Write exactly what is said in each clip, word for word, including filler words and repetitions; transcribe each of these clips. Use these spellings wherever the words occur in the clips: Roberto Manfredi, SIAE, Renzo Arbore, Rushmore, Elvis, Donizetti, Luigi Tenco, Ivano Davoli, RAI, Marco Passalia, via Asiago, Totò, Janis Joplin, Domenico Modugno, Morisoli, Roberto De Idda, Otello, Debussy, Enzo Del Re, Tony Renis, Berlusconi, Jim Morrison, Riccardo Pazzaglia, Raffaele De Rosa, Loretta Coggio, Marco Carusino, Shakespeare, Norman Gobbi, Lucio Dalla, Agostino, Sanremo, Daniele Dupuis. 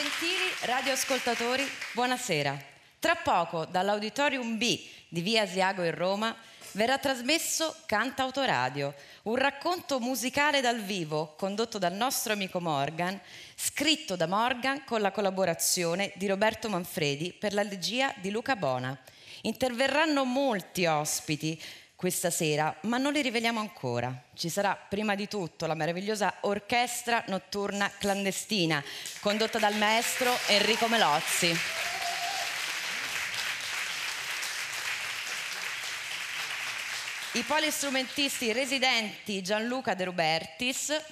Gentili radioascoltatori, buonasera. Tra poco dall'Auditorium B di Via Asiago in Roma verrà trasmesso Cantautoradio, un racconto musicale dal vivo condotto dal nostro amico Morgan, scritto da Morgan con la collaborazione di Roberto Manfredi per la regia di Luca Bona. Interverranno molti ospiti questa sera, ma non li riveliamo ancora. Ci sarà prima di tutto la meravigliosa Orchestra Notturna Clandestina, condotta dal maestro Enrico Melozzi. I polistrumentisti residenti Gianluca De Rubertis,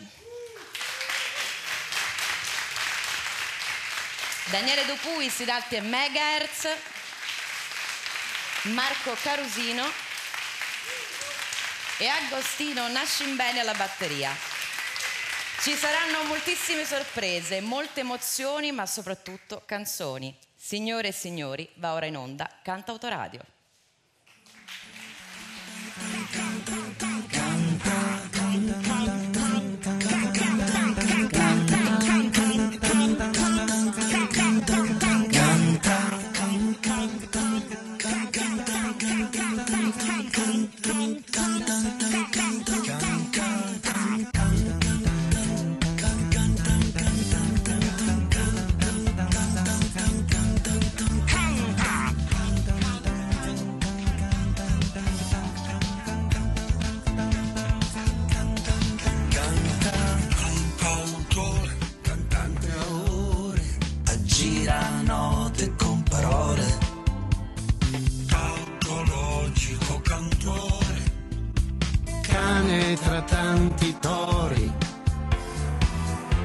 Daniele Dupuis, Sidalti e Megahertz, Marco Carusino e Agostino Nascimbene alla batteria. Ci saranno moltissime sorprese, molte emozioni, ma soprattutto canzoni. Signore e signori, va ora in onda Cantautoradio. Tra tanti tori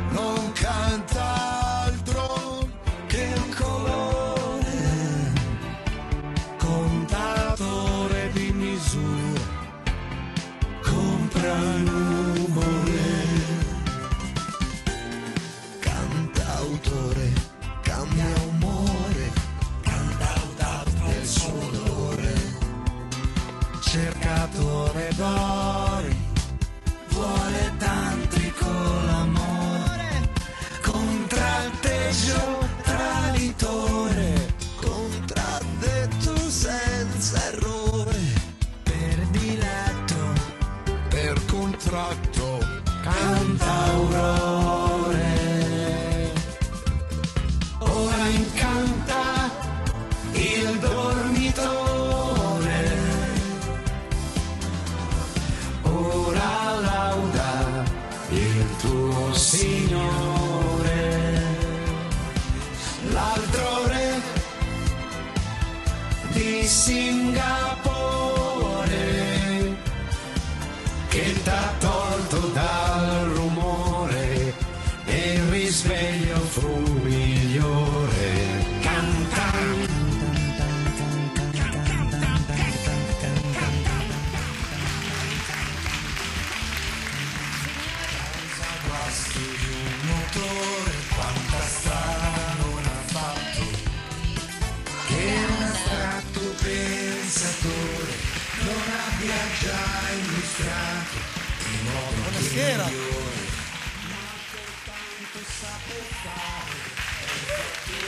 non canta altro che un colore, contatore di misure, compra numore. Cantautore cambia umore, cantautore del suo dolore, cercatore d'oro.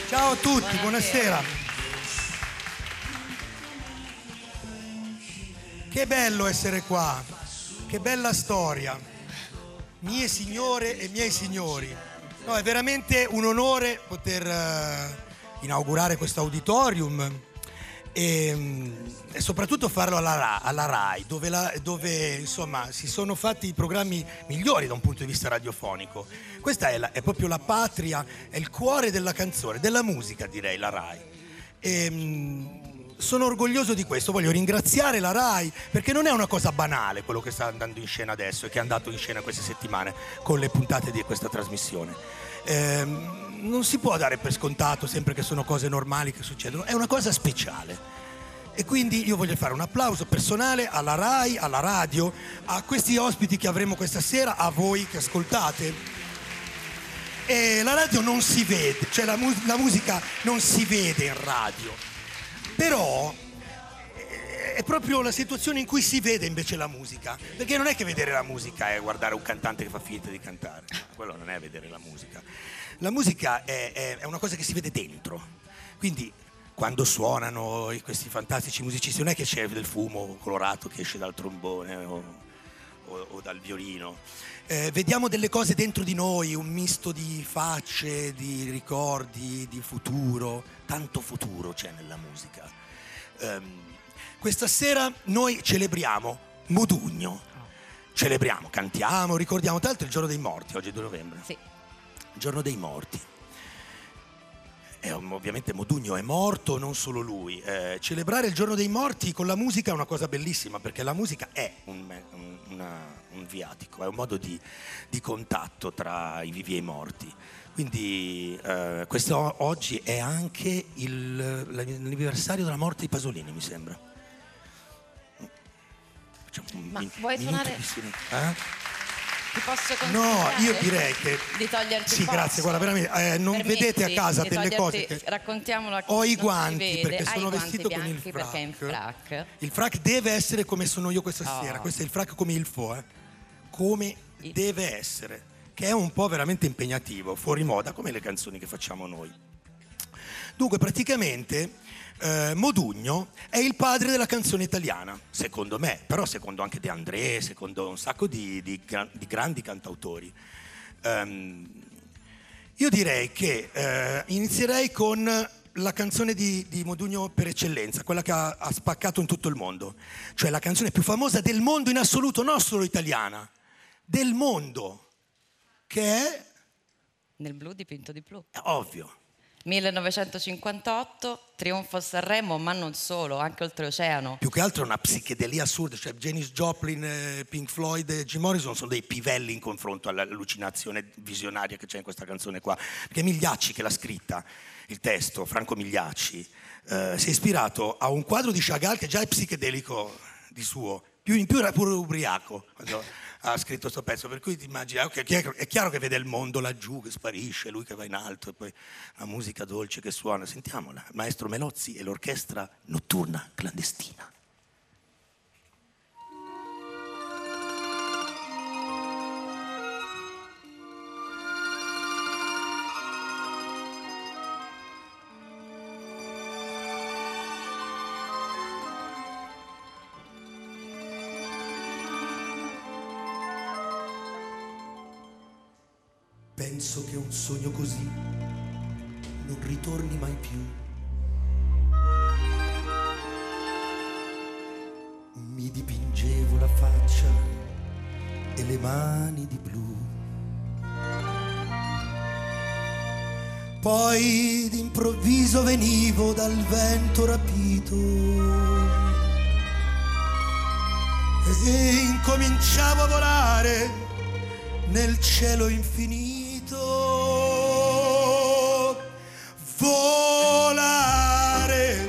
Ciao a tutti, buonasera. Che bello essere qua, che bella storia, mie signore e miei signori. No, è veramente un onore poter uh, inaugurare questo auditorium e, um, e soprattutto farlo alla, alla RAI, dove, la, dove insomma si sono fatti i programmi migliori da un punto di vista radiofonico. Questa è, la, è proprio la patria, è il cuore della canzone, della musica, direi, la RAI. E, um, sono orgoglioso di questo, voglio ringraziare la RAI perché non è una cosa banale quello che sta andando in scena adesso e che è andato in scena queste settimane con le puntate di questa trasmissione. Eh, non si può dare per scontato sempre che sono cose normali che succedono, è una cosa speciale. E quindi io voglio fare un applauso personale alla RAI, alla radio, a questi ospiti che avremo questa sera, a voi che ascoltate. E la radio non si vede, cioè la, mu- la musica non si vede in radio. Però è proprio la situazione in cui si vede invece la musica, perché non è che vedere la musica è guardare un cantante che fa finta di cantare, quello non è vedere la musica. La musica è, è, è una cosa che si vede dentro, quindi quando suonano questi fantastici musicisti non è che c'è del fumo colorato che esce dal trombone o, o, o dal violino. Eh, vediamo delle cose dentro di noi, un misto di facce, di ricordi, di futuro, tanto futuro c'è nella musica. Eh, questa sera noi celebriamo Modugno. Celebriamo, cantiamo, ricordiamo, tra l'altro il giorno dei morti, oggi è due novembre. Sì. Il giorno dei morti. E ovviamente Modugno è morto, non solo lui. Eh, celebrare il giorno dei morti con la musica è una cosa bellissima, perché la musica è un, un, una, un viatico, è un modo di, di contatto tra i vivi e i morti. Quindi eh, questo oggi è anche il, l'anniversario della morte di Pasolini, mi sembra. Ma min- vuoi suonare? Eh? Ti posso consigliare? No, io direi che di toglierti. Sì, grazie, guarda, veramente eh, non Permetti vedete a casa delle cose che... Raccontiamolo a chi Ho i guanti vede, perché sono vestito con il frac. In frac. Il frac deve essere come sono io questa oh. sera. Questo è il frac come il fo, eh. Come il... deve essere, che è un po' veramente impegnativo, fuori moda come le canzoni che facciamo noi. Dunque, praticamente Eh, Modugno è il padre della canzone italiana, secondo me, però secondo anche De André, secondo un sacco di, di, di grandi cantautori. Um, io direi che eh, inizierei con la canzone di, di Modugno per eccellenza, quella che ha, ha spaccato in tutto il mondo, cioè la canzone più famosa del mondo in assoluto, non solo italiana, del mondo, che è... Nel blu dipinto di blu. È ovvio. millenovecentocinquantotto, trionfo a Sanremo, ma non solo, anche oltreoceano. Più che altro una psichedelia assurda, cioè Janis Joplin, Pink Floyd e Jim Morrison sono dei pivelli in confronto all'allucinazione visionaria che c'è in questa canzone qua. Perché Migliacci, che l'ha scritta, il testo, Franco Migliacci, eh, si è ispirato a un quadro di Chagall che già è psichedelico di suo, più in più era pure ubriaco quando ha scritto questo pezzo, per cui ti immagini, okay, è chiaro che vede il mondo laggiù che sparisce, lui che va in alto e poi la musica dolce che suona. Sentiamola, il maestro Melozzi e l'Orchestra Notturna Clandestina. Penso che un sogno così non ritorni mai più. Mi dipingevo la faccia e le mani di blu. Poi d'improvviso venivo dal vento rapito e incominciavo a volare nel cielo infinito. Volare,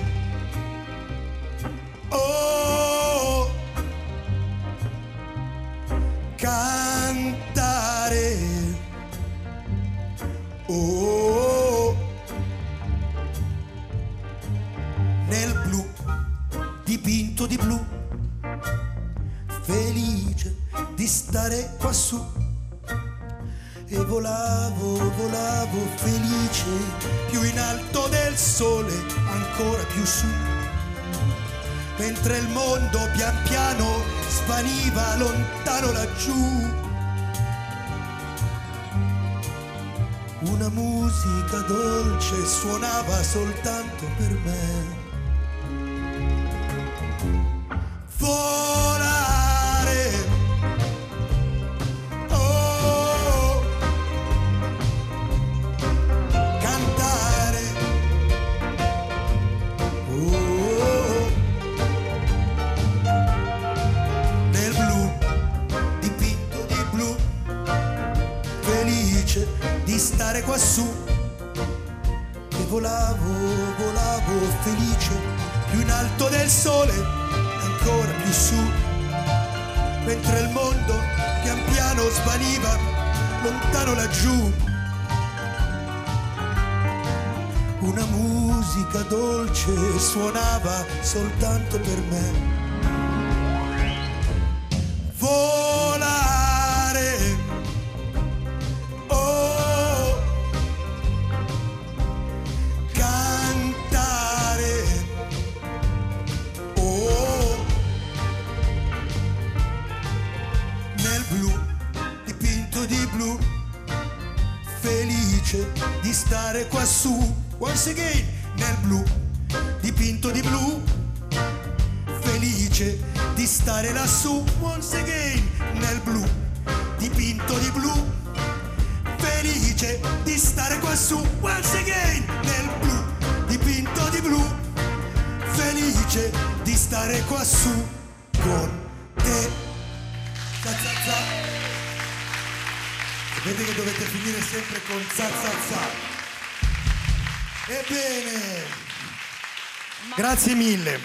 oh, cantare, oh, nel blu dipinto di blu, felice di stare quassù. E volavo, volavo felice, più in alto del sole, ancora più su. Mentre il mondo pian piano svaniva lontano laggiù. Una musica dolce suonava soltanto per me. Suonava soltanto per me. Volare, oh, è quassù, once again, nel blu, dipinto di blu, felice di stare lassù, once again, nel blu, dipinto di blu, felice di stare quassù, once again, nel blu, dipinto di blu, felice di stare quassù con te. Sapete che dovete finire sempre con za za za. Ebbene, grazie mille.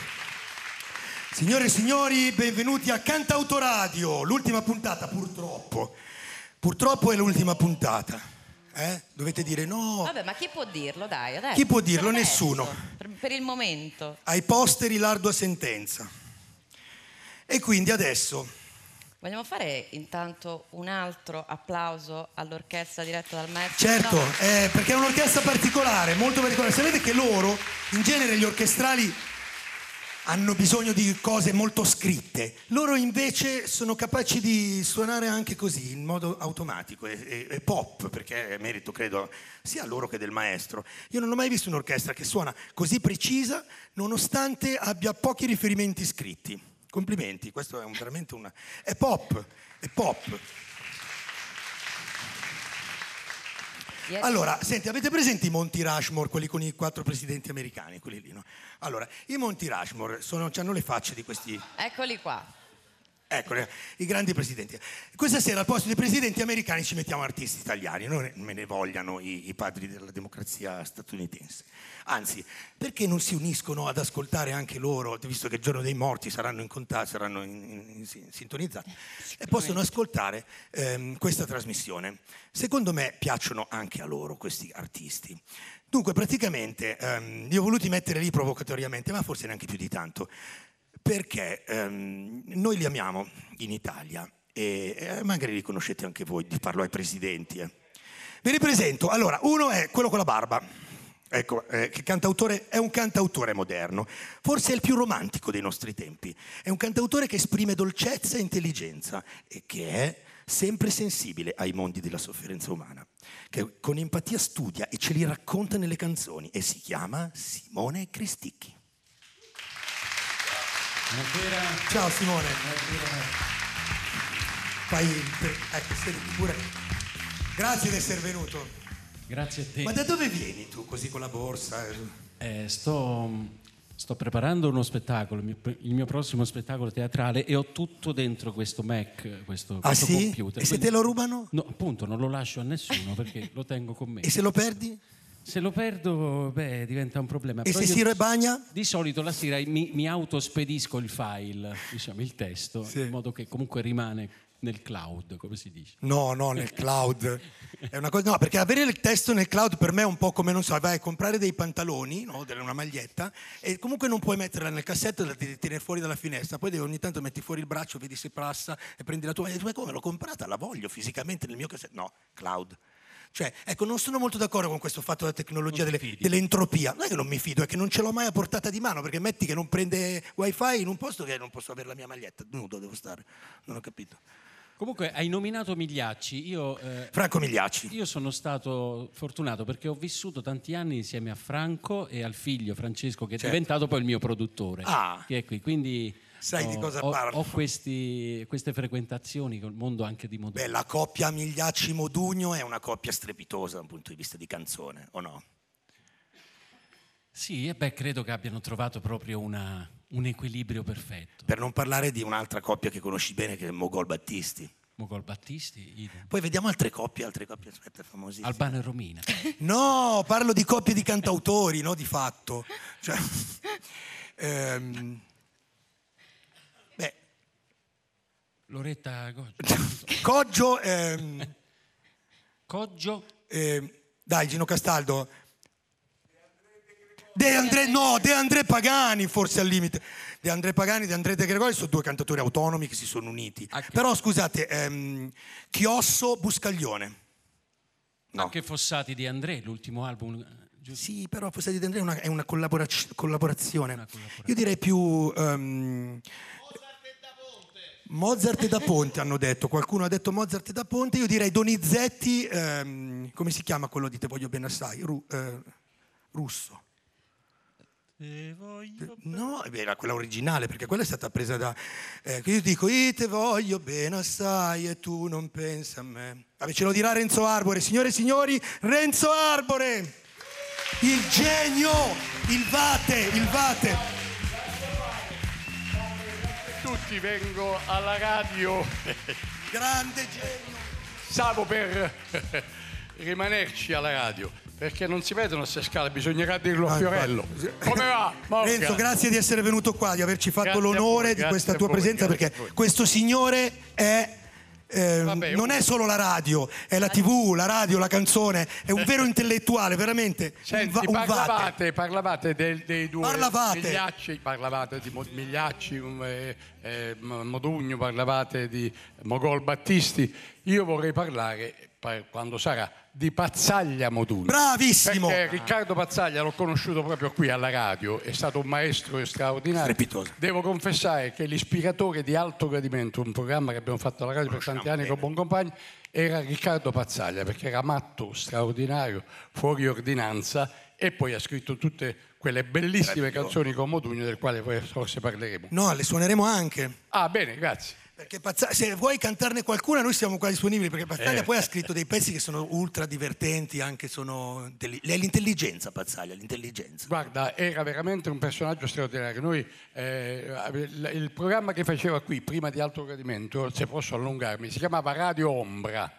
Signore e signori, benvenuti a Cantautoradio, l'ultima puntata, purtroppo. Purtroppo è l'ultima puntata. Eh? Dovete dire no. Vabbè, ma chi può dirlo, dai, adesso. Chi può dirlo? Perfetto. Nessuno. Per, per il momento. Ai posteri l'ardua sentenza. E quindi adesso... Vogliamo fare intanto un altro applauso all'orchestra diretta dal maestro? Certo, no? eh, perché è un'orchestra particolare, molto particolare. Sapete che loro, in genere gli orchestrali hanno bisogno di cose molto scritte. Loro invece sono capaci di suonare anche così, in modo automatico e, e, e pop, perché è merito, credo, sia loro che del maestro. Io non ho mai visto un'orchestra che suona così precisa, nonostante abbia pochi riferimenti scritti. Complimenti, questo è un, veramente una... è pop, è pop. Yes. Allora, senti, avete presente i Monti Rushmore, quelli con i quattro presidenti americani, quelli lì, no? Allora, i Monti Rushmore sono, hanno le facce di questi... Eccoli qua. Eccoli, i grandi presidenti. Questa sera al posto dei presidenti americani ci mettiamo artisti italiani, non me ne vogliano i, i padri della democrazia statunitense. Anzi, perché non si uniscono ad ascoltare anche loro, visto che il giorno dei morti saranno in contatto, saranno in, in, in, sintonizzati, e possono ascoltare ehm, questa trasmissione. Secondo me piacciono anche a loro questi artisti. Dunque, praticamente, ehm, li ho voluti mettere lì provocatoriamente, ma forse neanche più di tanto, perché ehm, noi li amiamo in Italia, e eh, magari li conoscete anche voi, parlo ai presidenti. Eh. Ve li presento. Allora, uno è quello con la barba. Ecco, eh, che cantautore, è un cantautore moderno, forse è il più romantico dei nostri tempi. È un cantautore che esprime dolcezza e intelligenza e che è sempre sensibile ai mondi della sofferenza umana, che con empatia studia e ce li racconta nelle canzoni, e si chiama Simone Cristicchi. Buonasera. Ciao Simone. Buonasera. Fai, ecco, sei pure. Grazie di essere venuto. Grazie a te. Ma da dove vieni tu così con la borsa? Eh, sto, sto preparando uno spettacolo, il mio prossimo spettacolo teatrale, e ho tutto dentro questo Mac, questo, ah, questo sì? computer. E se te lo rubano? No, appunto, non lo lascio a nessuno perché lo tengo con me. E se lo perdi? Se lo perdo, beh, diventa un problema. E però se si rebagna? Di solito la sera mi, mi autospedisco il file, diciamo il testo, sì, in modo che comunque rimane... Nel cloud, come si dice? No, no, nel cloud. È una cosa, no, perché avere il testo nel cloud per me è un po' come, non so, vai a comprare dei pantaloni, no, una maglietta, e comunque non puoi metterla nel cassetto, la devi tenere fuori dalla finestra, poi devi, ogni tanto metti fuori il braccio, vedi se passa e prendi la tua maglietta. Ma come, l'ho comprata, la voglio fisicamente nel mio cassetto? No, cloud. Cioè, ecco, non sono molto d'accordo con questo fatto della tecnologia, delle, dell'entropia. Non è che non mi fido, è che non ce l'ho mai a portata di mano, perché metti che non prende wifi in un posto che non posso avere la mia maglietta, nudo devo stare, non ho capito. Comunque hai nominato Migliacci, io, eh, Franco Migliacci. Io sono stato fortunato perché ho vissuto tanti anni insieme a Franco e al figlio Francesco, che è certo. diventato poi il mio produttore, ah. che è qui, quindi sai ho, di cosa ho, parlo. Ho questi, queste frequentazioni col mondo anche di Modugno. Beh, la coppia Migliacci-Modugno è una coppia strepitosa da un punto di vista di canzone, o no? Sì, e beh, credo che abbiano trovato proprio una... un equilibrio perfetto. Per non parlare di un'altra coppia che conosci bene, che è Mogol Battisti. Mogol Battisti. Idem. Poi vediamo altre coppie, altre coppie, aspetta, famosissime. Albano e Romina. No, parlo di coppie di cantautori, no, di fatto. Cioè, ehm, beh. Loretta Coggio. Coggio. Ehm, Coggio. Ehm, dai, Gino Castaldo. De André, no, De André Pagani forse al limite. De André Pagani, De André De Gregori sono due cantatori autonomi che si sono uniti. Anche però scusate, ehm, Chiosso Buscaglione. No. Anche Fossati di André, l'ultimo album. Giusto? Sì, però Fossati di André è una, è una collaborazione. Una collaborazione. Io direi più... Um, Mozart e da Ponte hanno detto, qualcuno ha detto Mozart e da Ponte, io direi Donizetti, ehm, come si chiama quello di Te voglio ben assai? Ru, eh, russo. Te voglio ben... No, era quella originale, perché quella è stata presa da... Eh, io dico, io te voglio ben assai e tu non pensa a me. Vabbè, ce lo dirà Renzo Arbore, signore e signori, Renzo Arbore! Il genio, il vate, il vate! Tutti vengo alla radio. Grande genio. Stavo per rimanerci alla radio, perché non si vedono queste scale, bisognerà dirlo a Fiorello. Come va? Morgan. Renzo, grazie di essere venuto qua, di averci fatto grazie l'onore voi, di questa tua voi, presenza, perché questo signore è... Eh, Vabbè, non è solo la radio, è la tv, la radio, la canzone, è un vero intellettuale, veramente. Senti, un va- un parlavate, parlavate del, dei due parlavate. Migliacci, parlavate di Migliacci, eh, eh, Modugno, parlavate di Mogol Battisti. Io vorrei parlare, quando sarà, di Pazzaglia Modugno. Bravissimo! Perché Riccardo Pazzaglia l'ho conosciuto proprio qui alla radio, è stato un maestro straordinario. Strepitoso. Devo confessare che l'ispiratore di Alto Gradimento, un programma che abbiamo fatto alla radio per tanti anni con Boncompagni, era Riccardo Pazzaglia, perché era matto, straordinario, fuori ordinanza, e poi ha scritto tutte quelle bellissime Strepitoso. canzoni con Modugno, del quale poi forse parleremo. No, le suoneremo anche. Ah, bene, grazie. Perché Pazzaglia, se vuoi cantarne qualcuna noi siamo qua disponibili, perché Pazzaglia eh. poi ha scritto dei pezzi che sono ultra divertenti, anche sono l'intelligenza Pazzaglia, l'intelligenza. Guarda, era veramente un personaggio straordinario. Noi, eh, il programma che faceva qui prima di Alto Gradimento, se posso allungarmi, si chiamava Radio Ombra.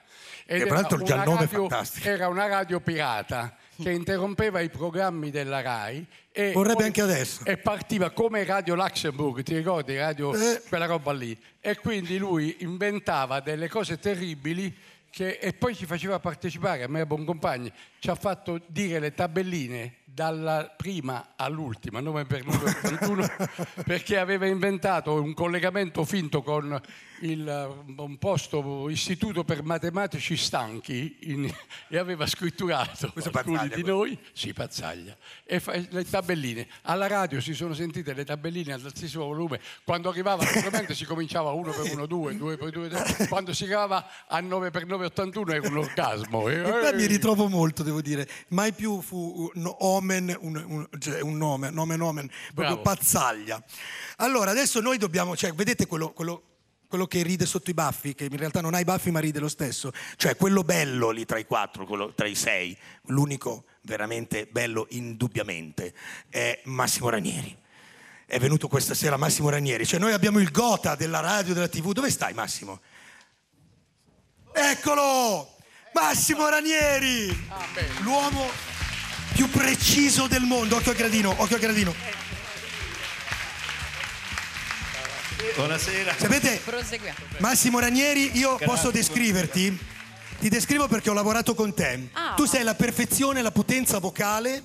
Ed che peraltro già il nome è fantastico. Era una radio pirata che interrompeva i programmi della RAI e, poi, anche adesso. e partiva come Radio Luxembourg, ti ricordi? Radio, eh. quella roba lì. E quindi lui inventava delle cose terribili che, e poi ci faceva partecipare, a me e a Boncompagni, ci ha fatto dire le tabelline dalla prima all'ultima, nome per numero trentuno, perché aveva inventato un collegamento finto con il, un posto istituto per matematici stanchi in, e aveva scritturato alcuni di noi, sì, Pazzaglia, e fa, le tabelline. Alla radio si sono sentite le tabelline ad altissimo volume, quando arrivava naturalmente si cominciava uno per uno, due, due per due, tre. Quando si arrivava a nove per nove ottantuno era un orgasmo. E, e mi ritrovo molto, devo dire, mai più fu no, omen, un, un, cioè un nome, nome, nome, proprio Bravo. Pazzaglia. Allora, adesso noi dobbiamo, cioè, vedete quello... quello quello che ride sotto i baffi, che in realtà non ha i baffi ma ride lo stesso, cioè quello bello lì tra i quattro, quello tra i sei, l'unico veramente bello indubbiamente è Massimo Ranieri. È venuto questa sera Massimo Ranieri, cioè noi abbiamo il Gotha della radio, della tv. Dove stai, Massimo? Eccolo! Massimo Ranieri! L'uomo più preciso del mondo. Occhio al gradino, occhio al gradino. Buonasera. Sapete, Massimo Ranieri, io Grazie, posso descriverti? Ti descrivo perché ho lavorato con te. Ah. Tu sei la perfezione, la potenza vocale,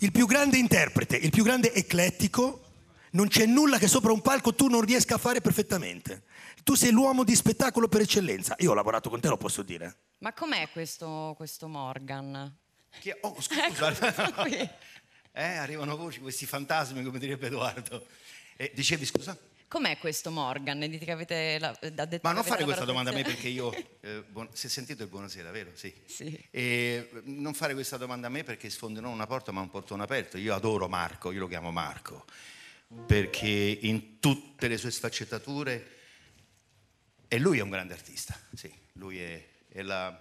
il più grande interprete, il più grande eclettico. Non c'è nulla che sopra un palco tu non riesca a fare perfettamente. Tu sei l'uomo di spettacolo per eccellenza. Io ho lavorato con te, lo posso dire. Ma com'è questo, questo Morgan? Che, oh, scusa. eh, arrivano voci, questi fantasmi, come direbbe Edoardo. Eh, dicevi, scusa? Com'è questo Morgan? Dite che avete la, detto Ma non fare questa domanda a me, perché io... Eh, buon, si è sentito il buonasera, vero? Sì. sì. E, non fare questa domanda a me perché sfondo non una porta ma un portone aperto. Io adoro Marco, io lo chiamo Marco, perché in tutte le sue sfaccettature... E lui è un grande artista, sì. Lui è, è la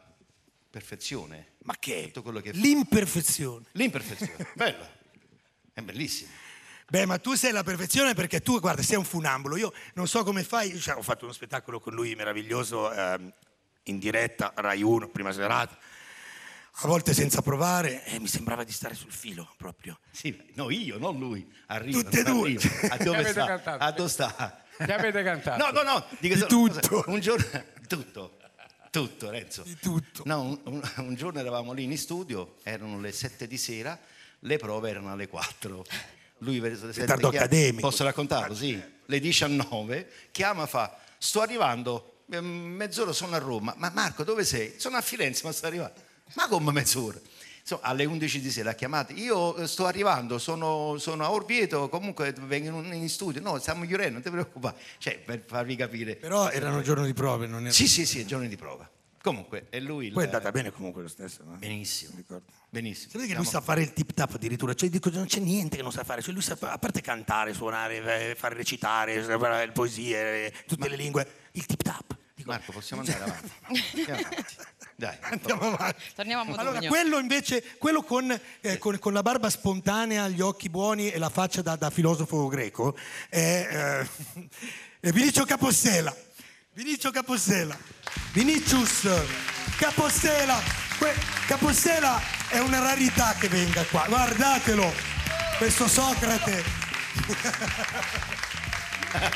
perfezione. Ma che? Tutto quello che L'imperfezione. L'imperfezione, bello. È bellissimo. Beh, ma tu sei la perfezione perché tu, guarda, sei un funambulo. Io non so come fai, cioè, ho fatto uno spettacolo con lui meraviglioso, ehm, in diretta, Rai uno, prima serata, a volte senza provare, e mi sembrava di stare sul filo proprio. Sì, no, io, non lui. Arrivo, Tutte e due. Arrivo. A dove sta? A dove sta? Che avete cantato? No, no, no. Di tutto. Un giorno, tutto, tutto, Renzo. Di tutto. No, un, un, un giorno eravamo lì in studio, erano le sette di sera, le prove erano alle quattro. Lui ritardo accademico. Posso raccontarlo? Sì. Le diciannove chiama, fa: sto arrivando, mezz'ora sono a Roma. Ma Marco, dove sei? Sono a Firenze, ma sto arrivando. Ma come mezz'ora? Insomma, alle undici di sera chiamate, io sto arrivando, sono, sono a Orvieto, comunque vengo in studio, no, stiamo giurando, non ti preoccupare, cioè, per farvi capire. Però erano giorni di prove, non erano... Sì, sì, sì, giorni di prova. Comunque, è lui... Poi il... è andata bene comunque lo stesso, no? Benissimo, benissimo. Sapete che lui sa fare il tip-tap addirittura, cioè dico, non c'è niente che non sa fare, cioè, lui sa, a parte cantare, suonare, fare recitare, fare poesie, tutte Ma... le lingue, il tip-tap. Dico... Marco, possiamo andare avanti? Andiamo avanti. Dai, andiamo avanti. Torniamo a Modugno. Allora, quello invece, quello con, eh, con, con la barba spontanea, gli occhi buoni e la faccia da, da filosofo greco, è, eh, è Vinicio Capossela. Vinicio Capossela. Vinicius Capossela. Que- Capossela è una rarità che venga qua. Guardatelo, questo Socrate.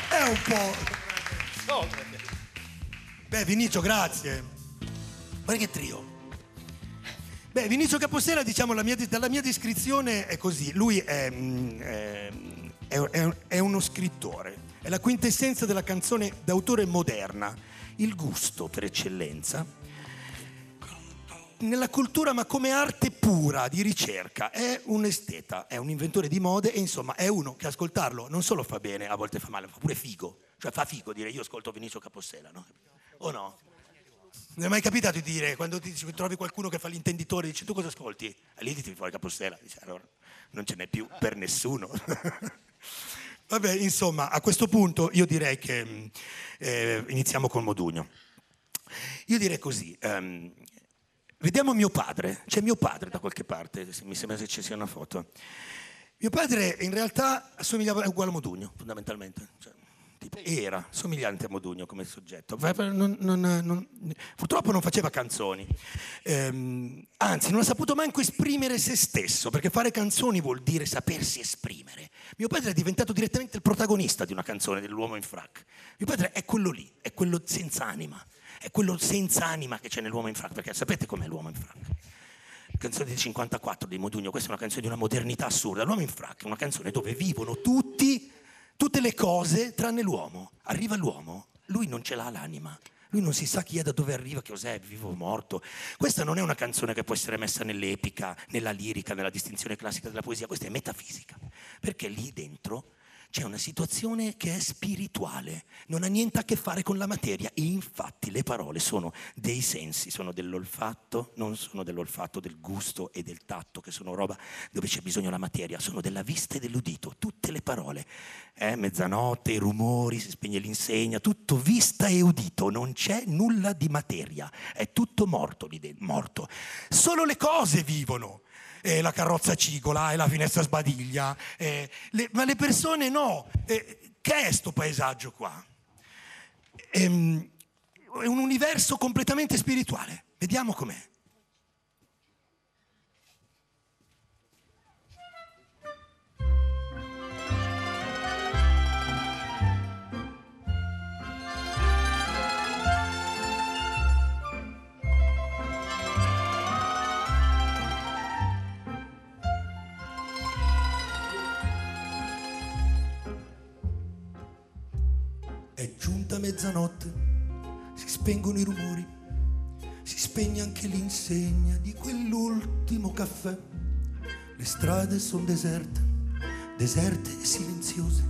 È un po'. Socrate. Beh, Vinicio, grazie. Guarda che trio. Beh, Vinicio Capossela, diciamo, la mia, dalla mia descrizione è così. Lui è, è, è, è uno scrittore, è la quintessenza della canzone d'autore moderna, il gusto per eccellenza, nella cultura ma come arte pura di ricerca. È un esteta, è un inventore di mode e insomma è uno che ascoltarlo non solo fa bene, a volte fa male, ma fa pure figo. Cioè fa figo dire io ascolto Vinicio Capossela, no? O no? Non è mai capitato di dire, quando ti trovi qualcuno che fa l'intenditore e dici tu cosa ascolti? Lì ti fuori Capossela, dice allora non ce n'è più per nessuno. Vabbè, insomma, a questo punto io direi che eh, iniziamo con Modugno. Io direi così, ehm, vediamo mio padre, c'è mio padre da qualche parte, se mi sembra se ci sia una foto. Mio padre in realtà assomigliava uguale a Modugno, fondamentalmente. Cioè, tipo, era somigliante a Modugno come soggetto, non, non, non, purtroppo non faceva canzoni, ehm, anzi non ha saputo manco esprimere se stesso, perché fare canzoni vuol dire sapersi esprimere. Mio padre è diventato direttamente il protagonista di una canzone, dell'uomo in frac. Mio padre è quello lì, è quello senza anima, è quello senza anima che c'è nell'uomo in frac, perché sapete com'è l'uomo in frac? Canzone del cinquantaquattro di Modugno, questa è una canzone di una modernità assurda. L'uomo in frac è una canzone dove vivono tutti, tutte le cose tranne l'uomo. Arriva l'uomo, lui non ce l'ha l'anima, lui non si sa chi è, da dove arriva, che cos'è, vivo o morto. Questa non è una canzone che può essere messa nell'epica, nella lirica, nella distinzione classica della poesia, questa è metafisica, perché lì dentro c'è una situazione che è spirituale, non ha niente a che fare con la materia, e infatti le parole sono dei sensi, sono dell'olfatto, non sono dell'olfatto, del gusto e del tatto, che sono roba dove c'è bisogno della materia, sono della vista e dell'udito, tutte le parole, eh, mezzanotte, i rumori, si spegne l'insegna, tutto vista e udito, non c'è nulla di materia, è tutto morto lì dentro, morto. Solo le cose vivono. E la carrozza cigola e la finestra sbadiglia, e le, ma le persone no. E, che è sto paesaggio qua? E, è un universo completamente spirituale. Vediamo com'è. È giunta mezzanotte, si spengono i rumori, si spegne anche l'insegna di quell'ultimo caffè. Le strade sono deserte, deserte e silenziose,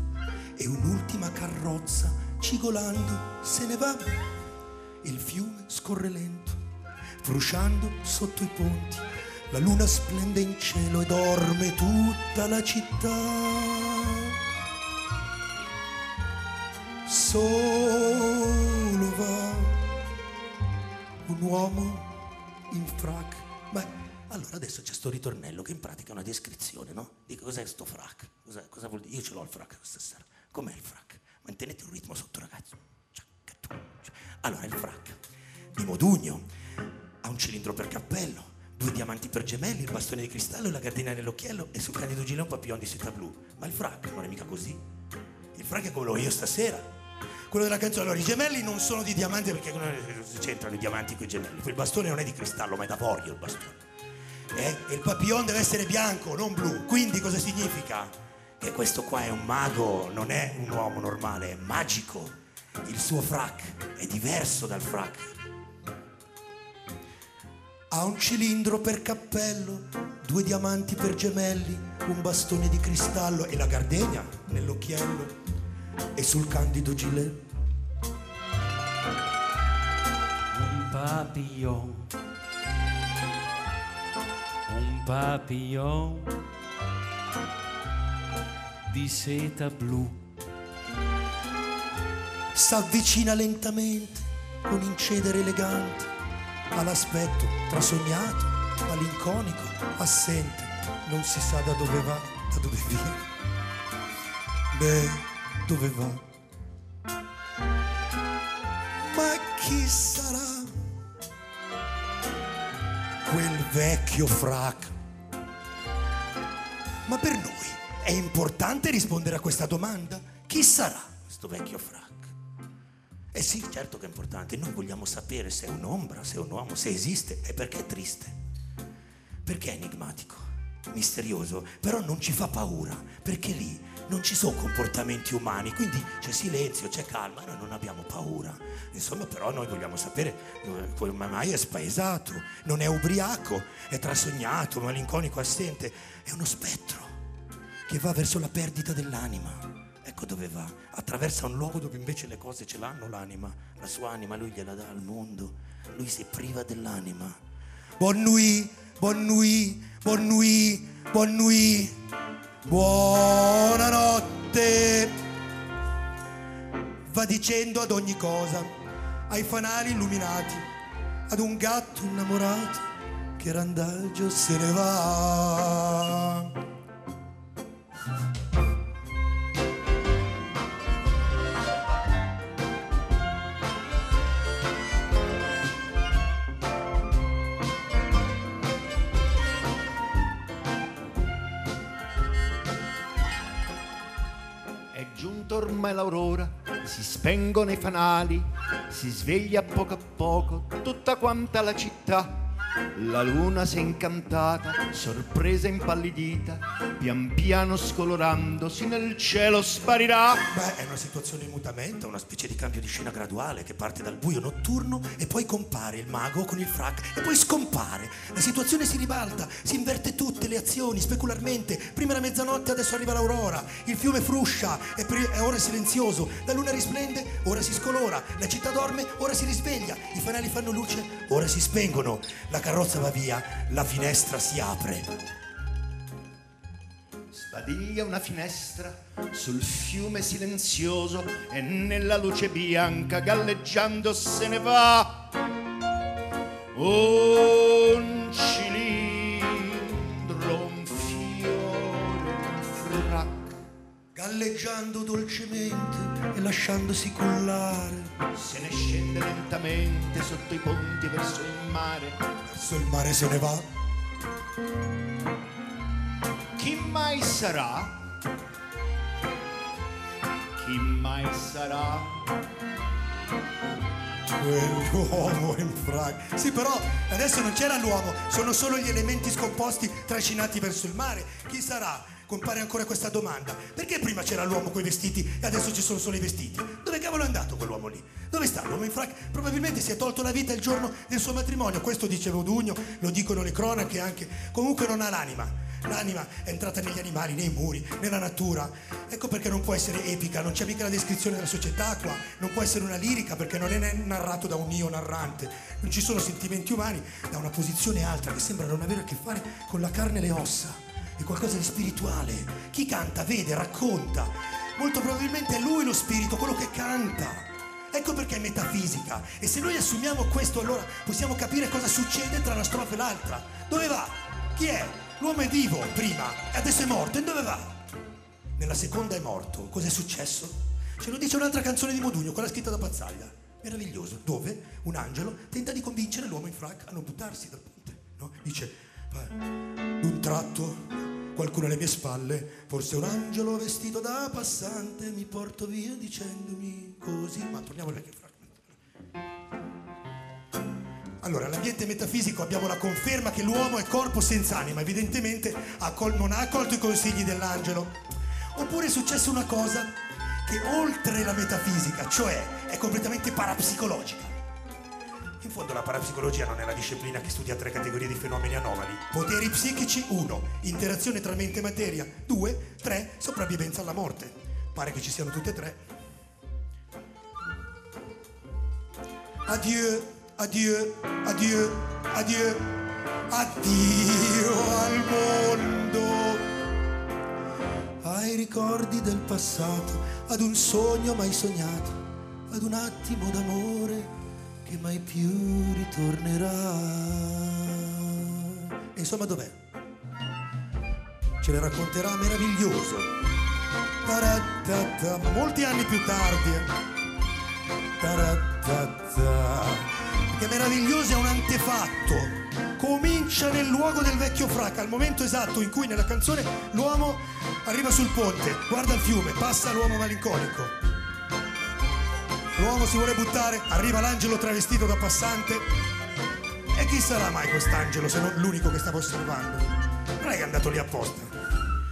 e un'ultima carrozza cigolando se ne va. Il fiume scorre lento, frusciando sotto i ponti, la luna splende in cielo e dorme tutta la città. Solo va un uomo in frac. Beh, allora adesso c'è sto ritornello che in pratica è una descrizione, no? Dico, cos'è sto frac? Cos'è, cosa vuol dire? Io ce l'ho il frac questa sera. Com'è il frac? Mantenete un ritmo sotto, ragazzi. Allora, il frac di Modugno ha un cilindro per cappello, due diamanti per gemelli, il bastone di cristallo e la gardina nell'occhiello, e sul Candido Gila un papillon di seta blu. Ma il frac non è mica così. Il frac è come lo io stasera, quello della canzone. Allora, i gemelli non sono di diamante, perché non c'entrano i diamanti con i gemelli. Il bastone non è di cristallo ma è d'avorio il bastone, eh? E il papillon deve essere bianco, non blu. Quindi cosa significa? Che questo qua è un mago, non è un uomo normale, è magico. Il suo frac è diverso dal frac. Ha un cilindro per cappello, due diamanti per gemelli, un bastone di cristallo e la gardenia nell'occhiello e sul candido gilet un papillon, un papillon di seta blu. S'avvicina lentamente con incedere elegante, ha l'aspetto trasognato, malinconico, assente, non si sa da dove va, da dove viene. Beh, dove va? Ma chi sarà quel vecchio frac? Ma per noi è importante rispondere a questa domanda. Chi sarà questo vecchio frac? Eh sì, certo che è importante, noi vogliamo sapere se è un'ombra, se è un uomo, se esiste. E perché è triste? Perché è enigmatico, misterioso, però non ci fa paura, perché lì non ci sono comportamenti umani, quindi c'è silenzio, c'è calma, noi non abbiamo paura. Insomma, però noi vogliamo sapere come mai è spaesato, non è ubriaco, è trasognato, malinconico, assente, è uno spettro che va verso la perdita dell'anima. Ecco dove va, attraversa un luogo dove invece le cose ce l'hanno l'anima, la sua anima lui gliela dà al mondo, lui si priva dell'anima. Bonne nuit, bonne nuit, bonne nuit, bonne nuit, buonanotte. Va dicendo ad ogni cosa, ai fanali illuminati, ad un gatto innamorato che randagio se ne va. Ormai l'aurora, si spengono i fanali, si sveglia poco a poco tutta quanta la città. La luna s'è incantata, sorpresa impallidita, pian piano scolorandosi nel cielo sparirà. Beh, è una situazione in mutamento, una specie di cambio di scena graduale che parte dal buio notturno e poi compare il mago con il frac e poi scompare. La situazione si ribalta, si inverte tutte le azioni specularmente. Prima la mezzanotte, adesso arriva l'aurora, il fiume fruscia, è, pre- è ora silenzioso, la luna risplende, ora si scolora, la città dorme, ora si risveglia, i fanali fanno luce, ora si spengono. La La carrozza va via, la finestra si apre. Sbadiglia una finestra sul fiume silenzioso e nella luce bianca galleggiando se ne va un cilindro, un fiore, un frac, galleggiando dolcemente e lasciandosi cullare. Se ne scende lentamente sotto i ponti verso il mare. Verso il mare se ne va. Chi mai sarà? Chi mai sarà? Quell'uomo in frac. Sì, però adesso non c'era l'uomo, sono solo gli elementi scomposti trascinati verso il mare. Chi sarà? Compare ancora questa domanda. Perché prima c'era l'uomo coi vestiti e adesso ci sono solo i vestiti? Dove cavolo è andato quell'uomo lì? Dove sta l'uomo in frac? Probabilmente si è tolto la vita il giorno del suo matrimonio. Questo dice Modugno, lo dicono le cronache anche. Comunque non ha l'anima. L'anima è entrata negli animali, nei muri, nella natura. Ecco perché non può essere epica, non c'è mica la descrizione della società qua. Non può essere una lirica perché non è narrato da un io narrante. Non ci sono sentimenti umani da una posizione altra che sembra non avere a che fare con la carne e le ossa. È qualcosa di spirituale. Chi canta, vede, racconta. Molto probabilmente è lui lo spirito, quello che canta. Ecco perché è metafisica. E se noi assumiamo questo, allora possiamo capire cosa succede tra una strofa e l'altra. Dove va? Chi è? L'uomo è vivo prima, e adesso è morto. E dove va? Nella seconda è morto. Cos'è successo? Ce lo dice un'altra canzone di Modugno, quella scritta da Pazzaglia. Meraviglioso. Dove un angelo tenta di convincere l'uomo in frac a non buttarsi dal ponte. No? Dice... D'un tratto... Qualcuno alle mie spalle, forse un angelo vestito da passante, mi porto via dicendomi così. Ma torniamo al fragmento. Allora, l'ambiente metafisico, abbiamo la conferma che l'uomo è corpo senza anima, evidentemente non ha accolto i consigli dell'angelo. Oppure è successa una cosa che oltre la metafisica, cioè è completamente parapsicologica. in fondo la parapsicologia non è la disciplina che studia tre categorie di fenomeni anomali. Poteri psichici uno, interazione tra mente e materia due, tre, sopravvivenza alla morte. Pare che ci siano tutte e tre. Adieu, adieu, adieu, adieu, addio al mondo. Ai ricordi del passato, ad un sogno mai sognato, ad un attimo d'amore che mai più ritornerà. E insomma dov'è? Ce le racconterà meraviglioso. Taratata, molti anni più tardi. Taratata. Perché meraviglioso è un antefatto. Comincia nel luogo del vecchio Frac, al momento esatto in cui nella canzone l'uomo arriva sul ponte, guarda il fiume, passa l'uomo malinconico. L'uomo si vuole buttare, arriva l'angelo travestito da passante. E chi sarà mai quest'angelo se non l'unico che stava osservando? Non è che è andato lì apposta.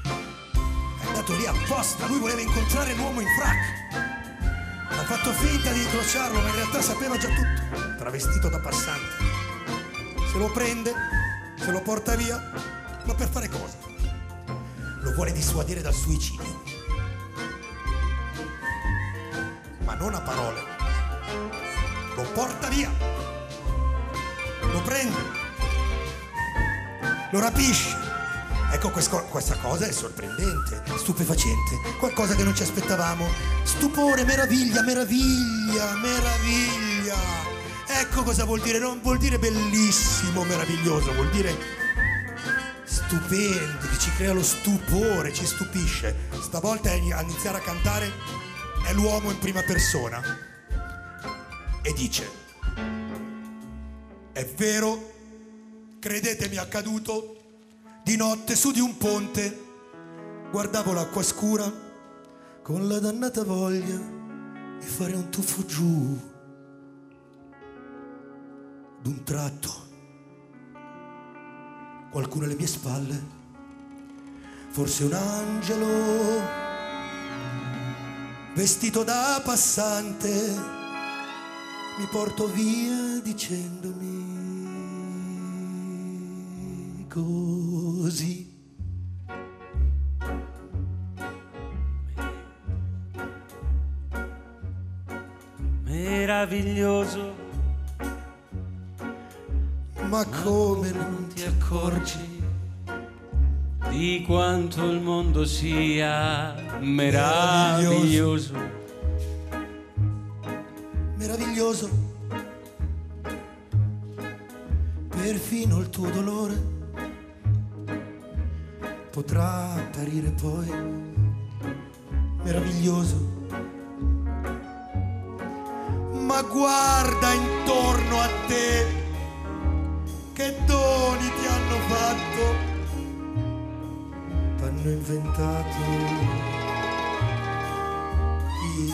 È andato lì apposta, lui voleva incontrare l'uomo in frac. Ha fatto finta di incrociarlo, ma in realtà sapeva già tutto. Travestito da passante. Se lo prende, se lo porta via, ma per fare cosa? Lo vuole dissuadere dal suicidio. Ma non a parole. Lo porta via. Lo prende. Lo rapisce. Ecco, questo, questa cosa è sorprendente, stupefacente, qualcosa che non ci aspettavamo. Stupore, meraviglia, meraviglia, meraviglia. Ecco cosa vuol dire, non vuol dire bellissimo, meraviglioso, vuol dire stupendo, che ci crea lo stupore, ci stupisce. Stavolta a iniziare a cantare è l'uomo in prima persona e dice: è vero, credetemi accaduto, di notte su di un ponte guardavo l'acqua scura con la dannata voglia di fare un tuffo giù. D'un tratto, qualcuno alle mie spalle, forse un angelo vestito da passante, mi portò via dicendomi così. Meraviglioso. Ma come non ti accorgi di quanto il mondo sia meraviglioso? Meraviglioso. Perfino il tuo dolore potrà apparire poi meraviglioso. Ma guarda intorno a te, che doni ti hanno fatto, t'hanno inventato il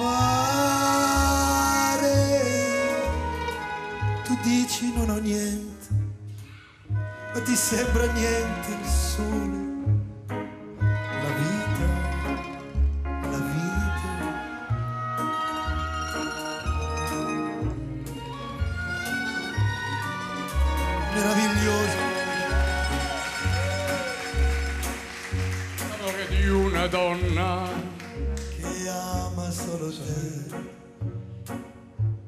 mare. Tu dici non ho niente, ma ti sembra niente il sole, la vita, la vita. Meraviglioso. L'amore di una donna che ama solo te.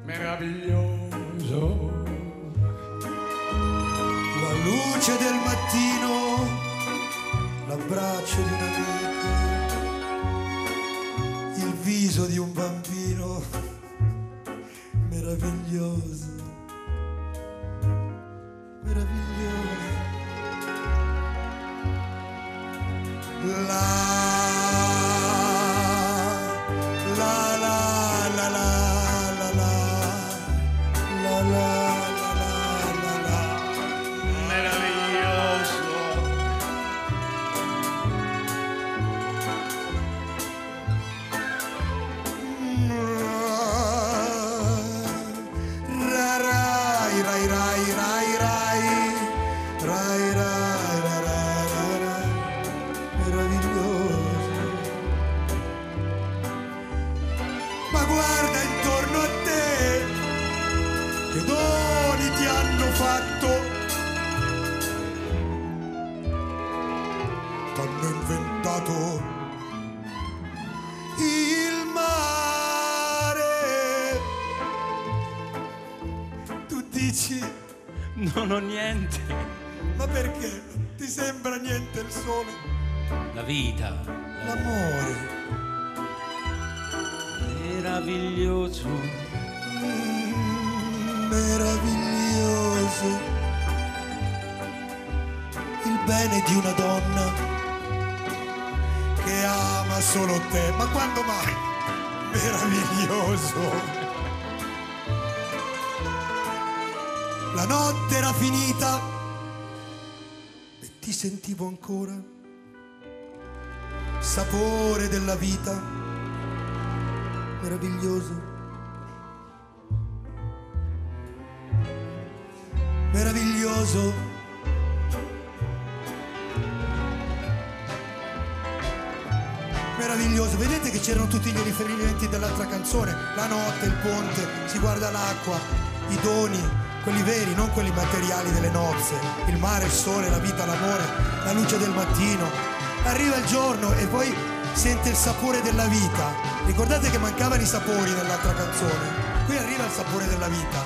Meraviglioso. La luce del mattino, l'abbraccio di un amico, il viso di un bambino. Meraviglioso. Meraviglioso. La la la la la la la la la la la. Meraviglioso. Ra rai rai rai rai rai. Rai, rai, rai, rai, rai, rai, meraviglioso. fatto. T'hanno inventato il mare. Tu dici non ho niente. Ma perché? Ti sembra niente il sole? La vita. L'amore. Meraviglioso. Mm, meraviglioso. Il bene di una donna che ama solo te. Ma quando mai? Meraviglioso. La notte era finita e ti sentivo ancora, sapore della vita, meraviglioso, meraviglioso. Meraviglioso, vedete che c'erano tutti i riferimenti dell'altra canzone, la notte, il ponte, si guarda l'acqua, i doni. Quelli veri, non quelli materiali delle nozze. Il mare, il sole, la vita, l'amore, la luce del mattino. Arriva il giorno e poi sente il sapore della vita. Ricordate che mancavano i sapori nell'altra canzone. Qui arriva il sapore della vita.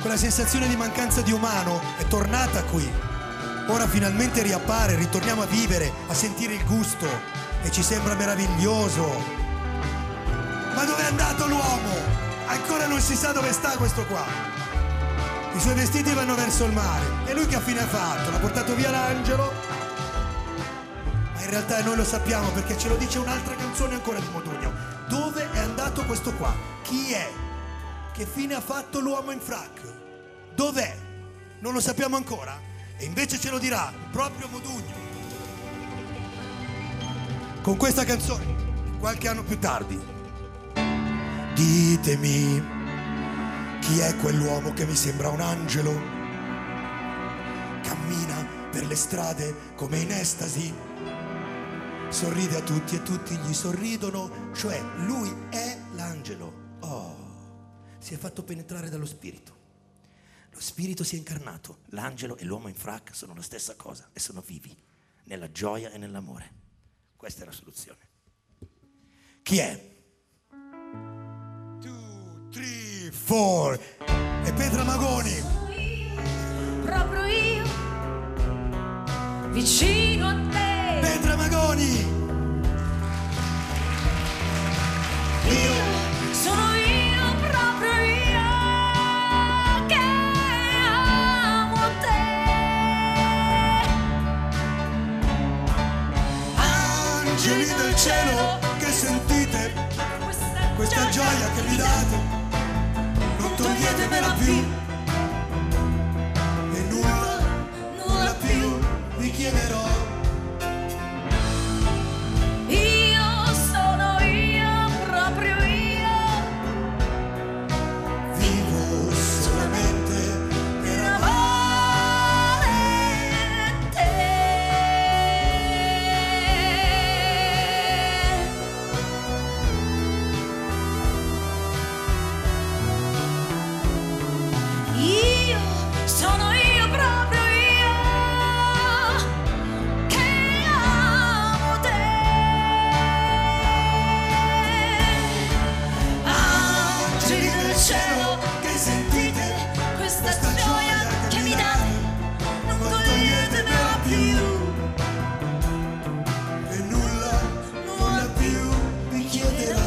Quella sensazione di mancanza di umano è tornata qui. Ora finalmente riappare, ritorniamo a vivere, a sentire il gusto. E ci sembra meraviglioso. Ma dove è andato l'uomo? Ancora non si sa dove sta questo qua. I suoi vestiti vanno verso il mare. E lui che fine ha fatto? L'ha portato via l'angelo? Ma in realtà noi lo sappiamo, perché ce lo dice un'altra canzone ancora di Modugno. Dove è andato questo qua? Chi è? Che fine ha fatto l'uomo in frac? Dov'è? Non lo sappiamo ancora? E invece ce lo dirà proprio Modugno con questa canzone qualche anno più tardi. Ditemi chi è quell'uomo che mi sembra un angelo? Cammina per le strade come in estasi, sorride a tutti e tutti gli sorridono, cioè lui è l'angelo. Oh, si è fatto penetrare dallo spirito. Lo spirito si è incarnato. L'angelo e l'uomo in frac sono la stessa cosa e sono vivi nella gioia e nell'amore. Questa è la soluzione. Chi è? Four. E Petra Magoni. Proprio io, vicino a te. Petra Magoni. Io sono io, proprio io, che amo te. Angeli del cielo, che sentite questa gioia che mi date. Toglietemela più e nulla, nulla più vi chiederò. Io sono io, proprio io, vivo solamente per amare te. Io sono io, proprio io, che amo te. Angeli del cielo, che sentite questa, questa gioia, gioia che mi date, non toglietemela più e nulla, nulla più vi chiederò.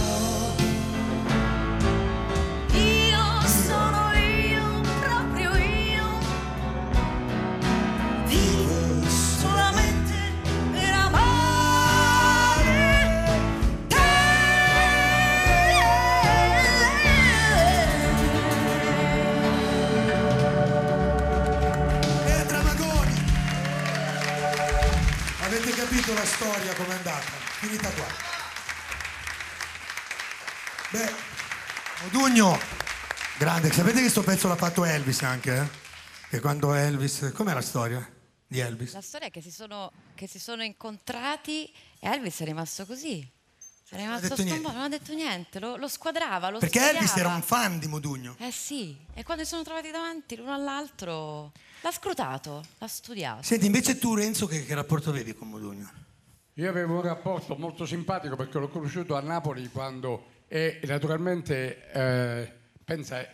La storia com'è andata? Finita qua. Beh, Modugno, grande. Sapete che sto pezzo l'ha fatto Elvis anche? Eh? Che quando Elvis... Com'è la storia di Elvis? La storia è che si sono, che si sono incontrati e Elvis è rimasto così. Era rimasto sconvolto, non ha detto niente, lo, lo squadrava, lo Perché squadrava. Elvis era un fan di Modugno. Eh sì, e quando si sono trovati davanti l'uno all'altro l'ha scrutato, l'ha studiato. Senti, invece tu Renzo che, che rapporto avevi con Modugno? Io avevo un rapporto molto simpatico perché l'ho conosciuto a Napoli quando... E naturalmente, eh, pensa,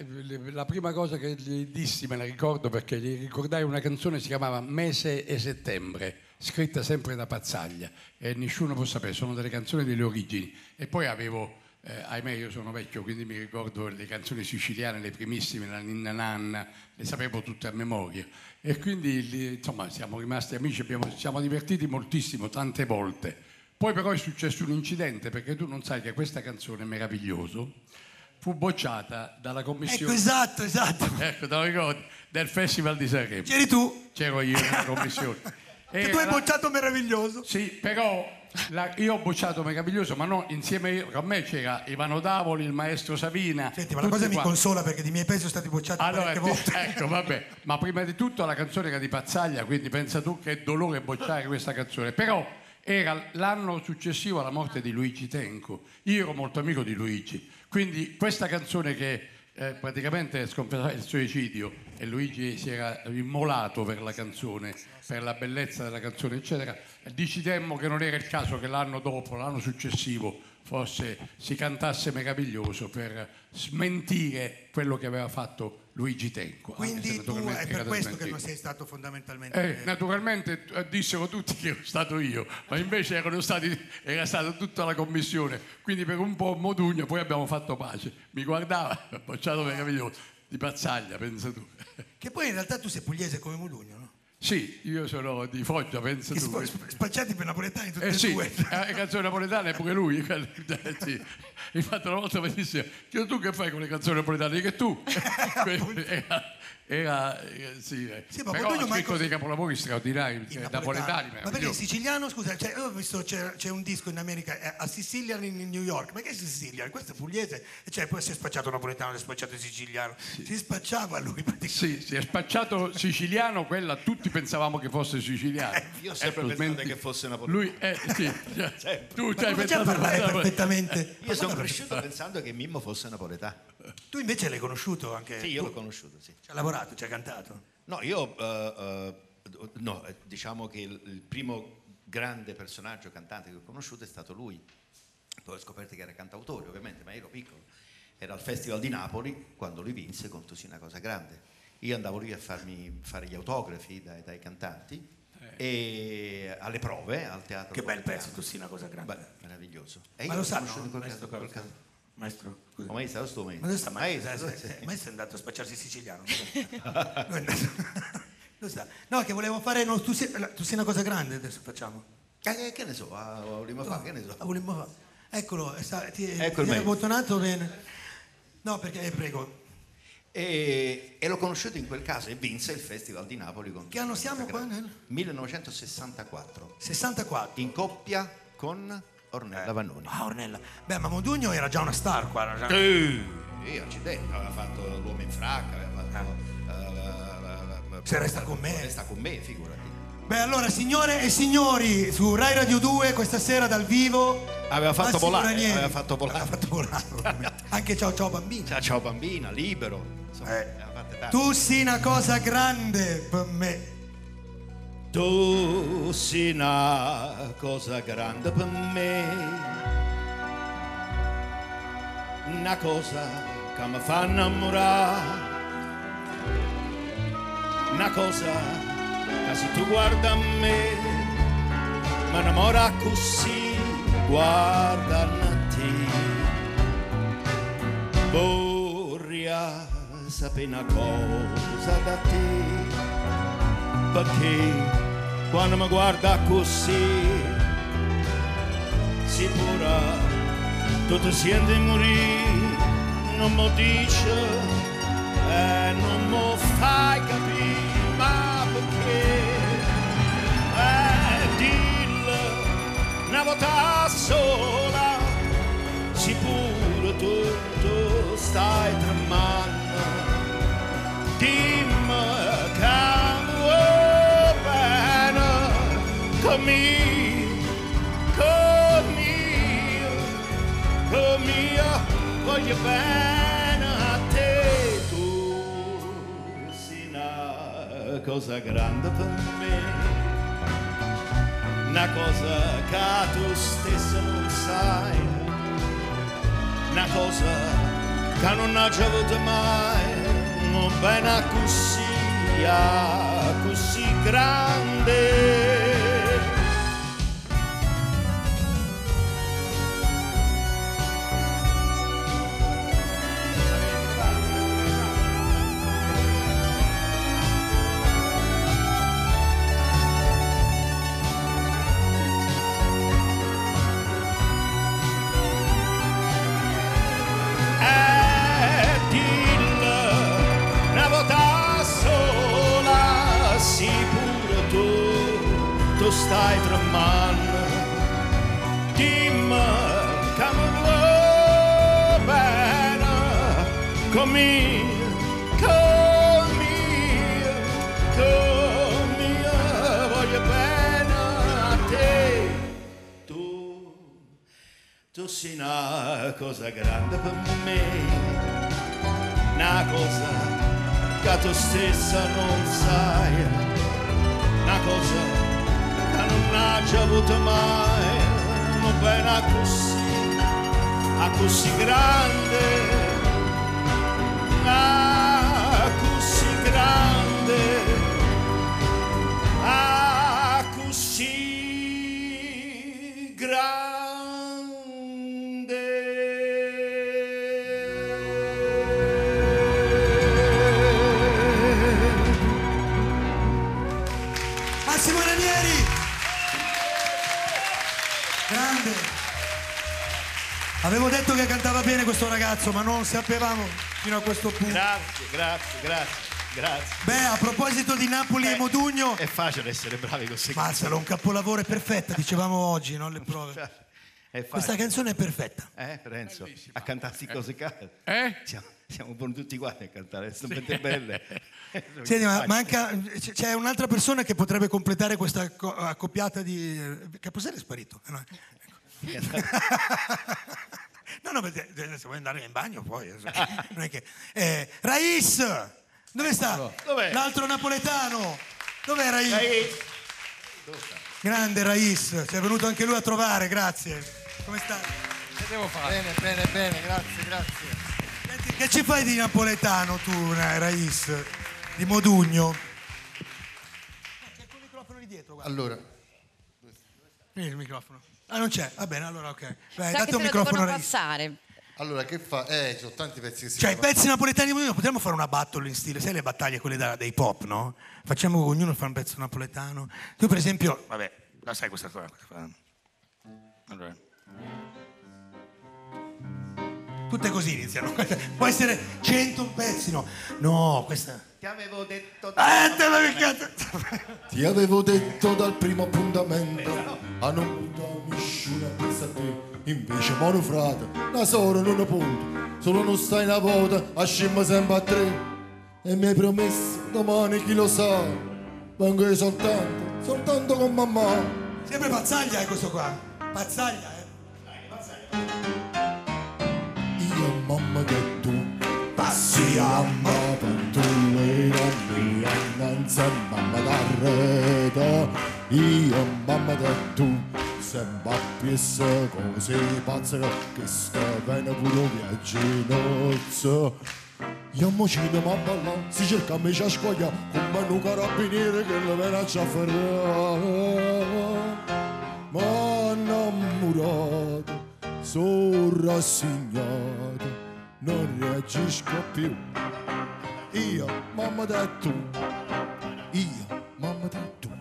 la prima cosa che gli dissi, me la ricordo perché gli ricordai una canzone che si chiamava Mese e Settembre, scritta sempre da Pazzaglia, e nessuno può sapere, sono delle canzoni delle origini. E poi avevo, eh, ahimè io sono vecchio, quindi mi ricordo le canzoni siciliane, le primissime, la ninna nanna, le sapevo tutte a memoria. E quindi insomma siamo rimasti amici, abbiamo, siamo divertiti moltissimo, tante volte. Poi però è successo un incidente, perché tu non sai che questa canzone, Meraviglioso, fu bocciata dalla commissione... Ecco, esatto, esatto. Ecco, te lo ricordi, del Festival di Sanremo. C'eri tu? C'ero io nella commissione. E tu hai bocciato Meraviglioso? Sì, però la, io ho bocciato Meraviglioso, ma non insieme io, a me c'era Ivano Davoli, il maestro Savina. Senti, ma la cosa qua. Mi consola perché di miei pezzi sono stati bocciati allora, parecchie volte. Ecco, vabbè, ma prima di tutto la canzone era di Pazzaglia, quindi pensa tu che dolore bocciare questa canzone. Però era l'anno successivo alla morte di Luigi Tenco, io ero molto amico di Luigi, quindi questa canzone che eh, praticamente sconfessava il suicidio e Luigi si era immolato per la canzone, per la bellezza della canzone eccetera, decidemmo che non era il caso che l'anno dopo, l'anno successivo forse si cantasse Meraviglioso per smentire quello che aveva fatto Luigi Tenco. Quindi tu è per questo che non sei stato fondamentalmente... Eh, naturalmente dissero tutti che ero stato io, ma invece erano stati, era stata tutta la commissione, quindi per un po' Modugno, poi abbiamo fatto pace. Mi guardava, bocciato Meraviglioso, di Pazzaglia, pensa tu. Che poi in realtà tu sei pugliese come Modugno, no? Sì, io sono di Foggia, penso tu. Spacciati per napoletani tutti eh e sì, due. Eh canzone napoletana è pure lui. Sì. Infatti una volta mi disse, chiedo tu che fai con le canzoni napoletane? Che tu? era, era, sì, sì, ma però ha scritto così... dei capolavori straordinari, eh, napoletani. Ma perché il siciliano, scusa, cioè, ho visto c'è un disco in America, a Sicilian in New York, ma che è Sicilian? Questo è pugliese. Cioè poi si è spacciato napoletano, si è spacciato siciliano. Sì. Si spacciava lui. Sì, si è spacciato siciliano, quella tutti pensavamo che fosse siciliano. Eh, io ho sempre eh, pensato che fosse napoletano. Lui, eh, sì, cioè, tu ci hai pensato perfettamente. Io sono cresciuto pensando che Mimmo fosse napoletano. Tu invece l'hai conosciuto anche? Sì, io l'ho conosciuto, sì. Ci ha lavorato, ci ha cantato? No, io, uh, uh, no, diciamo che il, il primo grande personaggio cantante che ho conosciuto è stato lui. Poi ho scoperto che era cantautore, ovviamente, ma ero piccolo. Era al Festival di Napoli, quando lui vinse con Così una cosa grande. Io andavo lì a farmi fare gli autografi dai, dai cantanti eh. e alle prove al teatro. Che bel pezzo, Così una cosa grande. Beh, meraviglioso. E ma lo sa, no? Maestro, quel caso. Maestro, scusa. Oh, maestro, sto maestro. Maestro, maestro, maestro, maestro, maestro, maestro è andato a spacciarsi siciliano. Lo sa. No, che volevo fare, no, tu sei, tu sei una cosa grande, adesso facciamo. Eh, che ne so, volevo fare, che ne so. Volevo fare. Eccolo, sta, ti hai bottonato bene. No, perché, eh, prego. E, e l'ho conosciuto in quel caso e vinse il Festival di Napoli con che anno siamo qua? Nel... millenovecentosessantaquattro sessantaquattro in coppia con Ornella eh. Vanoni. Ah, Ornella. Beh, ma Modugno era già una star qua, era già... Sì, sì, accidenti, aveva fatto L'uomo in fracca, aveva fatto eh. uh, Se resta con me. Resta con me, figurati. Beh, allora signore e signori, su Rai Radio due questa sera dal vivo aveva fatto Massimo volare, Ranieri. aveva fatto volare, aveva fatto volare. Anche ciao ciao bambina. Ciao ciao bambina, libero. Eh, tu sei una cosa grande per me. Tu sei una cosa grande per me. Una cosa che mi fa innamorare. Una cosa che se tu guarda a me, mi innamora così, guarda a te. Vorrei sapere una cosa da te, perché quando mi guarda così sicura tu ti senti morire, non mi dice e non mi fai capire, ma perché e dillo una volta sola sicuro tu, tu stai tremando. Dimmi come bene, come, come oh mia, voglio bene a te. Tu sei una cosa grande per me, una cosa che tu stesso non sai, una cosa che non ho già avuto mai, non bene così, così grande. Stai tremando, dimmi che mi vuoi bene, come come come voglio bene a te. Tu, tu sei una cosa grande per me, una cosa che tu stessa non sai, una cosa non ha già avuto mai, non bella così, a così grande, a così grande, a così grande. Massimo Ranieri! Grande. Avevo detto che cantava bene questo ragazzo, ma non sapevamo fino a questo punto. Grazie, grazie, grazie, grazie. Beh, a proposito di Napoli eh, e Modugno... È facile essere bravi così. Mazzalo, un capolavoro, è perfetta, dicevamo oggi, no? Le prove. È Questa canzone è perfetta. Eh, Renzo, a cantarsi cose calde. Eh? Siamo, siamo buoni tutti quanti a cantare, sono sì. belle. Senti, ma manca... C'è un'altra persona che potrebbe completare questa accoppiata di... Capossela è sparito. No, ecco. no, no, perché se vuoi andare in bagno poi... Non è che... eh, Raiz! Dove sta? Dov'è? L'altro napoletano! Dov'è Raiz? Raiz. Dove sta? Grande Raiz, ci è venuto anche lui a trovare, grazie. Come sta? Che devo fare? Bene, bene, bene, grazie, grazie. Senti, che ci fai di napoletano tu, Raiz? Di Modugno? No, c'è il microfono lì dietro, guarda. Allora. Vieni il microfono. Ah, non c'è? Va bene, allora, ok. Beh, date un microfono a Raiz. Passare. Allora, che fa? Eh, ci sono tanti pezzi che si Cioè, i pezzi napoletani di Modugno, potremmo fare una battle in stile, sai le battaglie quelle da, dei pop, no? Facciamo ognuno fa un pezzo napoletano. Tu, per esempio, vabbè, la sai questa cosa. Allora. Tutte così iniziano. Può essere cento pezzi, no? No, questa... Ti avevo detto dal eh, primo Ti avevo detto dal primo appuntamento a non puntare nessuno a questa te. Invece moro frate, la sola non ne punto. Solo non stai una volta, a scimma sempre a tre. E mi hai promesso domani chi lo sa. Vengo io soltanto, soltanto con mamma. Sempre Pazzaglia è questo qua. Pazzaglia, eh? Dai, Pazzaglia. Io mamma che tu passiamo per tu e la mia innanza mamma d'arredo. Io mamma che tu sembra piessa così pazza che sta bene pure via ginocchio. Io mocino mamma là, si cerca me già scuoglia come un carabiniere che la vena ci afferrà. Ma innamorato, sono rassegnato, non reagisco più. Io, mamma da tu, io, mamma da tu.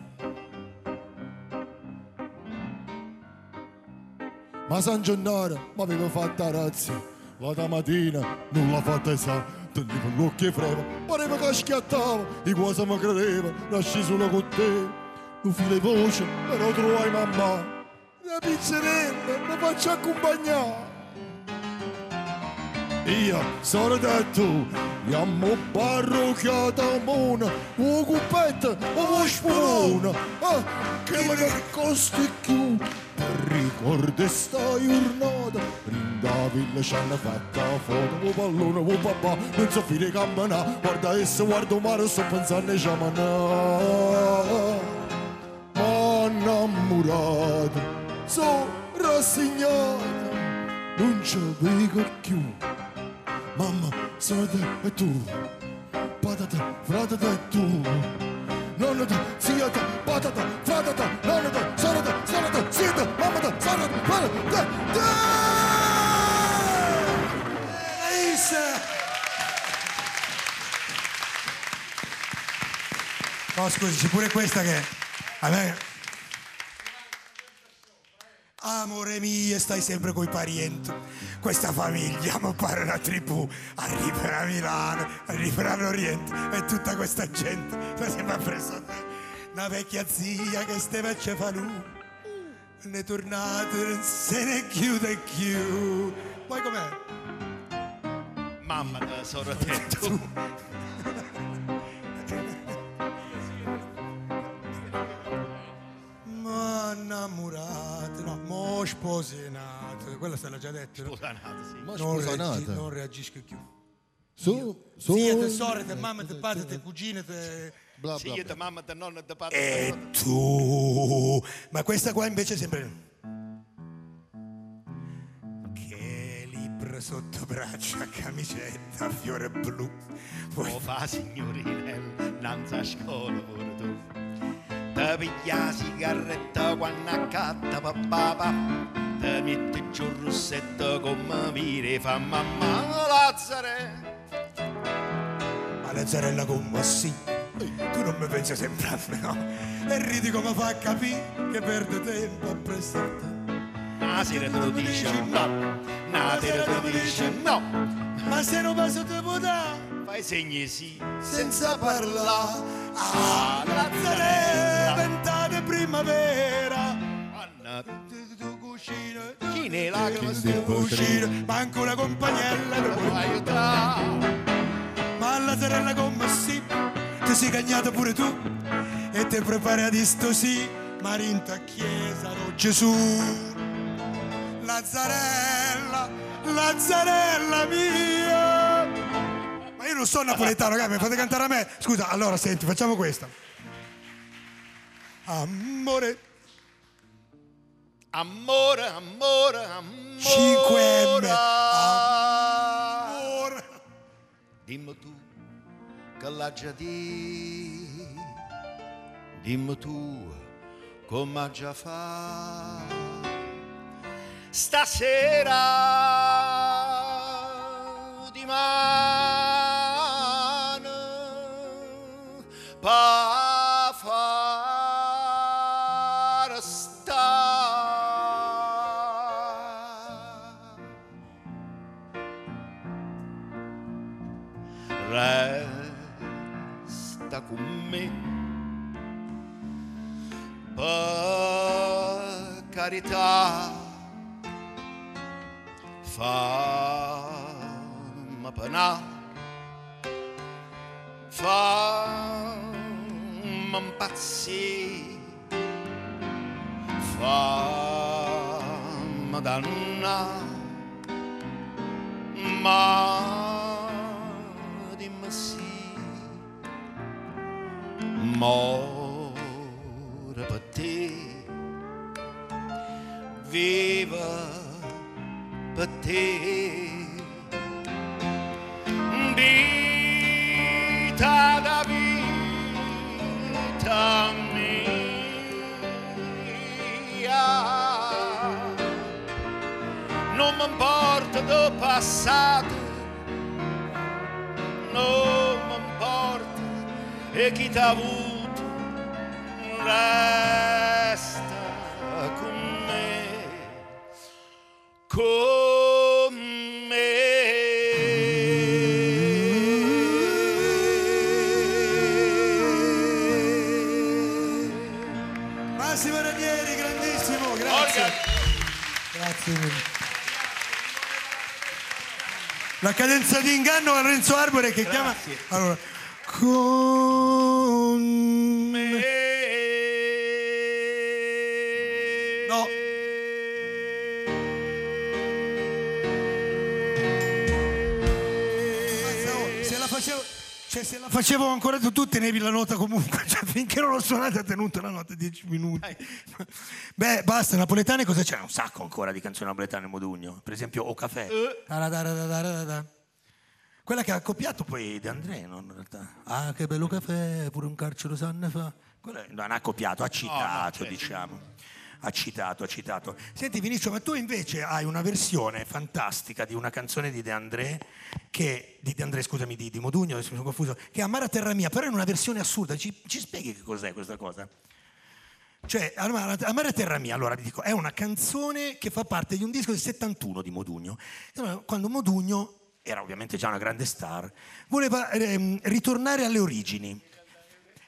Ma San Gennaro mi aveva fatta razza, la mattina non l'ha fatta sa. Teneva l'occhio e freva, pareva che schiattava, e quasi mi credeva, nasci solo con te. Non file voce, però trovai mamma. La pizzerella, la faccio accompagnare. Io sono detto, mi amo parrucchiata a mona, un cuppetto, un spolone, che me ne costi più. Per Or de stai urnato, rindavi la scialla fatta foto, un pallone, un papà, non so fine camminà, guarda esso, guarda mare, sto pensando a giamanà. Innamorato, sono rassegnato, non ci vedo più. Mamma, sorella e tu, patata, fratata e tu, nonna, zia, patata, fratata, nonna, sorella, sorella, zia, mamma, sorella, patata, te. No, scusi, c'è pure questa che a me. Amore mio, stai sempre coi parienti. Questa famiglia, mi pare una tribù, arriverà a Milano, arriverà all'Oriente e tutta questa gente mi sembra presa. Una vecchia zia che ste faccia falù, ne tornate, se ne chiude più. Poi com'è? Mamma, sono attento. Ma innamorata, no, mo sposinato, quella se l'ha già detto. Sposanato, sì. Mo sposanato. Reagi, non reagisco più. Su, su. Zia, te sorelle, te mamma, te padre, te cugine, te... Bla, bla, bla. Zia, te mamma, te nonna, te padre. E tu... Ma questa qua invece è sempre... Che libro sotto braccia, camicetta, fiore blu. Come fa, signorina, nanza a scuola, pure tu. Te piglia sigaretta quando accatta papà, te metti giù il rossetto come mire fa mamma Lazzare. Ma Lazzarella come sì, tu non mi pensi sempre a me, no? E ridi come fa a capire che perde tempo a prestare te. Una sera te lo dice no, una sera te lo dice no, ma se non passo te può dare, fai segni sì, senza parlare. Ah, Lazzare, ventate primavera. Anna, tu cucina, cine lacrime, tu cucina, manca una compagnella che può aiutare. Ma Lazzarella come sì, ti sei cagnato pure tu e ti prepari ad isto sì, marinta chiesa do Gesù. Lazzarella, Lazzarella mia. Ma io non sono napoletano, ragazzi, mi fate cantare a me. Scusa, allora senti, facciamo questa. Amore. Amore, amore, amore. cinque emme. Amore. Dimmi tu che l'ha già di. Dimmi tu come già fa. Stasera di mare. Pa far sta resta con me per carità, fammi penà, fammi impazzì, fammi danna, ma dimmi sì, muore per te, viva per te, vita da vita. Mia. Non mi importa del passato, non mi importa e chi t'ha avuto, resta con me, con me. Massimo Ranieri, grandissimo, grazie. Morgan. Grazie mille. La cadenza di inganno a Renzo Arbore che grazie. Chiama... Allora... Con me... No. facevo, cioè se la facevo ancora tu, tu tenevi la nota comunque, cioè finché non l'ho suonata ha tenuto la nota dieci minuti. Dai. Beh, basta, napoletane cosa c'è? Un sacco ancora di canzoni napoletane Modugno, per esempio O Caffè. Uh. Quella che ha copiato poi De André, no, in realtà. Ah, che bello caffè, pure un carcero sanne fa. Quella non ha copiato, ha citato, oh, diciamo. Ha citato, ha citato. Senti Vinicio, ma tu invece hai una versione fantastica di una canzone di De André, che, di De André, scusami, di, di Modugno, mi sono confuso, che è Amara Terra Mia, però in una versione assurda. Ci, ci spieghi che cos'è questa cosa? Cioè, Amara Terra Mia, allora vi dico, è una canzone che fa parte di un disco del settantuno di Modugno. Quando Modugno era ovviamente già una grande star, voleva ehm, ritornare alle origini.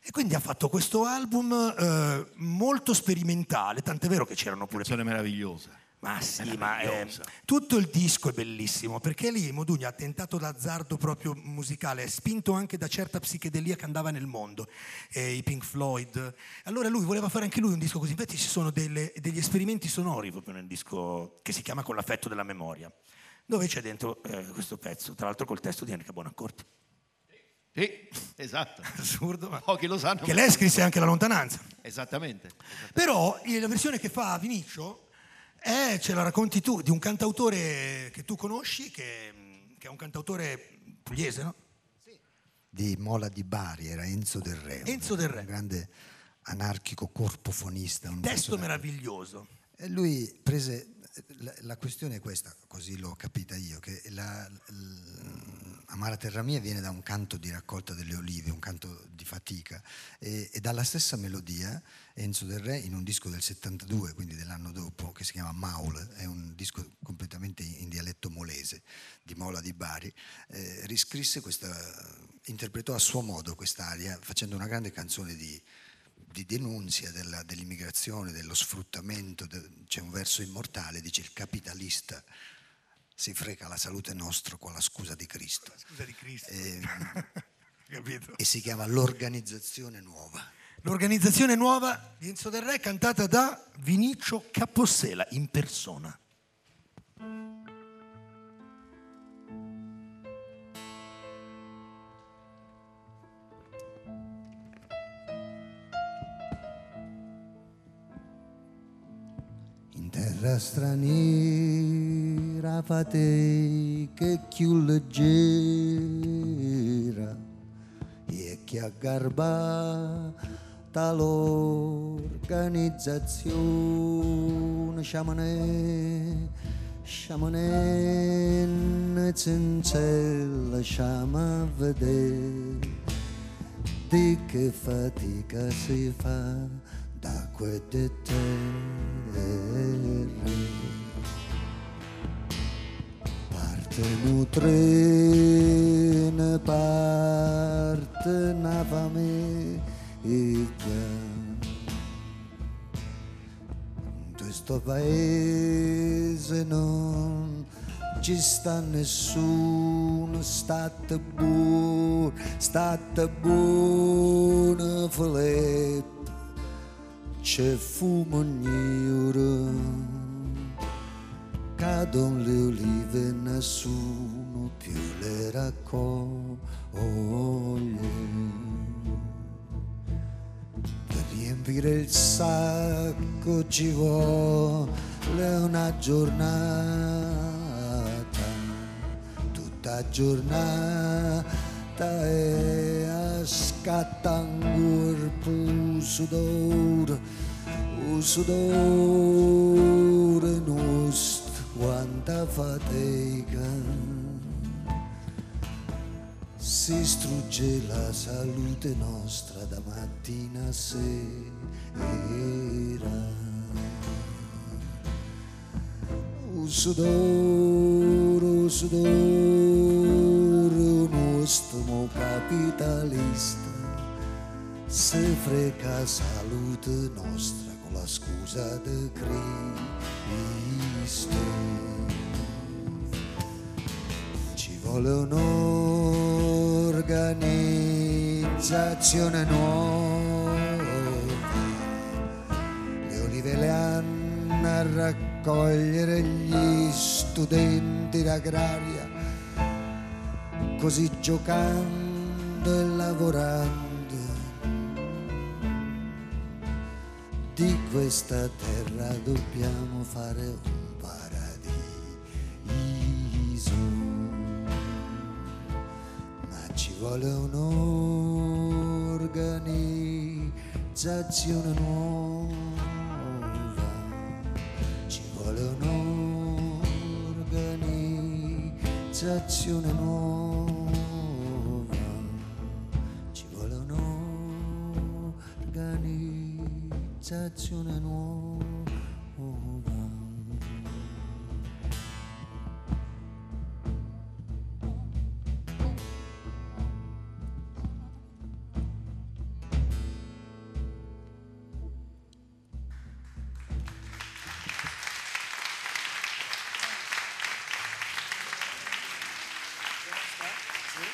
E quindi ha fatto questo album eh, molto sperimentale, tant'è vero che c'erano pure... Canzone meravigliosa. Ma sì, meravigliosa. Ma eh, tutto il disco è bellissimo, perché lì Modugno ha tentato l'azzardo proprio musicale, spinto anche da certa psichedelia che andava nel mondo, eh, i Pink Floyd. Allora lui voleva fare anche lui un disco così, infatti ci sono delle, degli esperimenti sonori proprio nel disco che si chiama Con l'affetto della memoria, dove c'è dentro eh, questo pezzo, tra l'altro col testo di Enrica Bonaccorti. Sì, esatto. Assurdo, ma pochi lo sanno. Che lei scrisse anche La lontananza. Esattamente, esattamente. Però la versione che fa Vinicio è, ce la racconti tu, di un cantautore che tu conosci, che, che è un cantautore pugliese, no? Sì. Di Mola di Bari, era Enzo Del Re. Enzo Del Re. Un grande anarchico corpofonista. Un testo meraviglioso. E lui prese... La, la questione è questa, così l'ho capita io, che la, Amara Terra Mia viene da un canto di Raccolta delle Olive, un canto di fatica, e, e dalla stessa melodia Enzo Del Re, in un disco del settantadue, quindi dell'anno dopo, che si chiama Maul, è un disco completamente in dialetto molese di Mola di Bari, eh, riscrisse questa, interpretò a suo modo quest'aria, facendo una grande canzone di di denuncia della, dell'immigrazione, dello sfruttamento. De, c'è un verso immortale, dice: il capitalista si frega la salute nostra con la scusa di Cristo, la scusa di Cristo. E, capito? E si chiama L'organizzazione nuova. L'organizzazione nuova di Enzo Del Re, cantata da Vinicio Capossela in persona. Terra straniera, fatei che più leggera e che aggarbata l'organizzazione, sciamane, sciamane, cincella, sciama vedere di che fatica si fa da quelle terre. Parte un treno, parte una famiglia. In questo paese non ci sta nessuno, state buono, state buono, Filippo. C'è fumo ogni ora, cadono le olive e nessuno più le raccoglie. Per riempire il sacco ci vuole una giornata, tutta giornata. E a scattangor pu sudore, un sudore nostro, quanta fatica si strugge la salute nostra da mattina a sera. Un sudore, un sudore mo capitalista se frega salute nostra con la scusa di Cristo. Ci vuole un'organizzazione nuova, le olive le hanno a raccogliere gli studenti d'agraria così giocando e lavorando di questa terra dobbiamo fare un paradiso, ma ci vuole un'organizzazione nuova, ci vuole un'organizzazione nuova. Organizzazione nuova.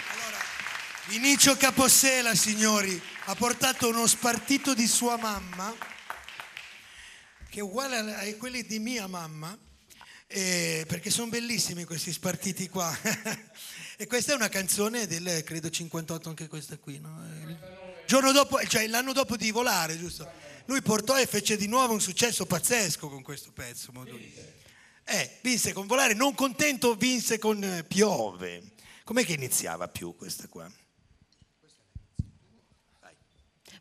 Allora, Vinicio Capossela, signori, ha portato uno spartito di sua mamma, che è uguale a quelli di mia mamma, eh, perché sono bellissimi questi spartiti qua. E questa è una canzone del, credo, cinquantotto, anche questa qui, no? Il giorno dopo, cioè l'anno dopo di Volare, giusto? Lui portò e fece di nuovo un successo pazzesco con questo pezzo. Eh, vinse con Volare, non contento, vinse con Piove. Com'è che iniziava più questa qua?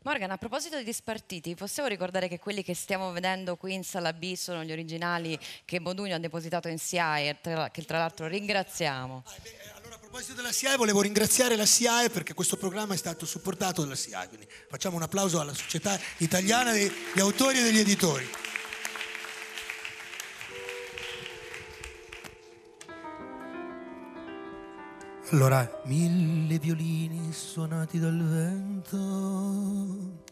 Morgan, a proposito di spartiti, possiamo ricordare che quelli che stiamo vedendo qui in Sala B sono gli originali che Modugno ha depositato in SIAE, che tra l'altro ringraziamo. Ah, beh, allora, a proposito della SIAE, volevo ringraziare la SIAE perché questo programma è stato supportato dalla SIAE, quindi facciamo un applauso alla Società Italiana degli Autori e degli Editori. Allora, mille violini suonati dal vento,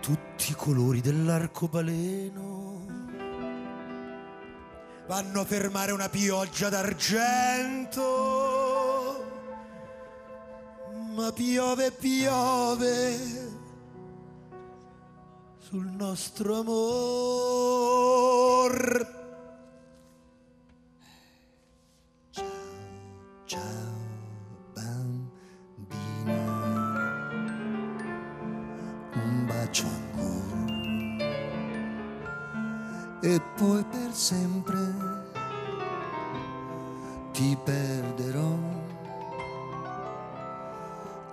tutti i colori dell'arcobaleno vanno a fermare una pioggia d'argento, ma piove, piove sul nostro amor. Ciao bambina, un bacio ancora e poi per sempre ti perderò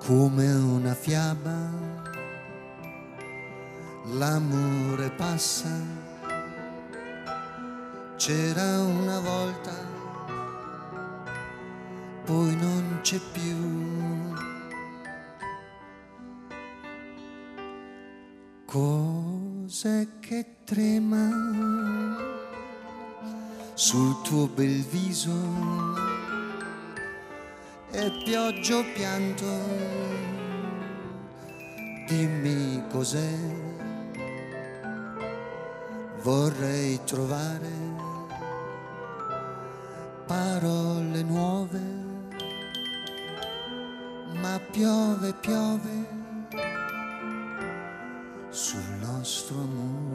come una fiaba, l'amore passa, c'era una volta poi non c'è più. Cos'è che trema sul tuo bel viso e pioggia o pianto, dimmi cos'è, vorrei trovare parole nuove. Ma piove, piove sul nostro amore.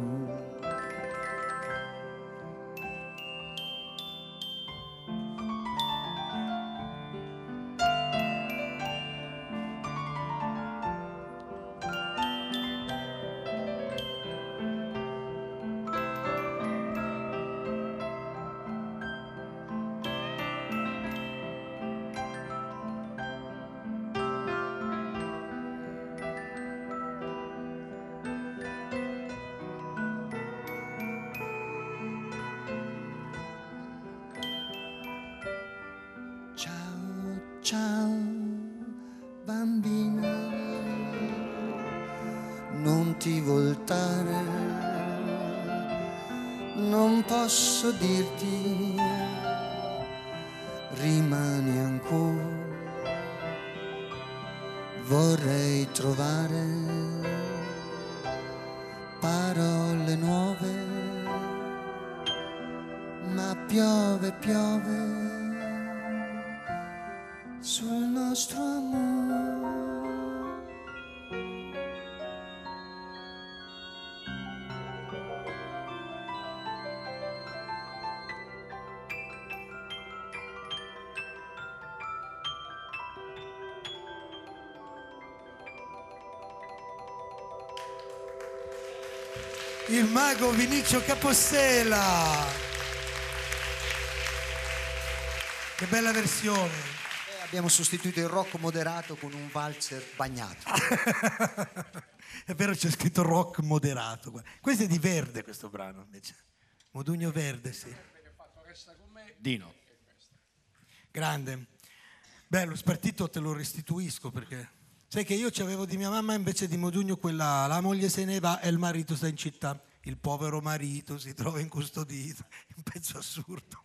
Ciao bambina, non ti voltare, non posso dirti, rimani ancora, vorrei trovare parole nuove, ma piove, piove sul nostro amore. il mago Vinicio Capossela. Che bella versione. E abbiamo sostituito il rock moderato con un valzer bagnato. È vero, c'è scritto rock moderato. Questo è di Verde, questo brano invece. Modugno Verde, sì. Dino. Grande. Beh, lo spartito te lo restituisco, perché sai che io c'avevo di mia mamma invece di Modugno quella "la moglie se ne va e il marito sta in città, il povero marito si trova incustodito", un pezzo assurdo.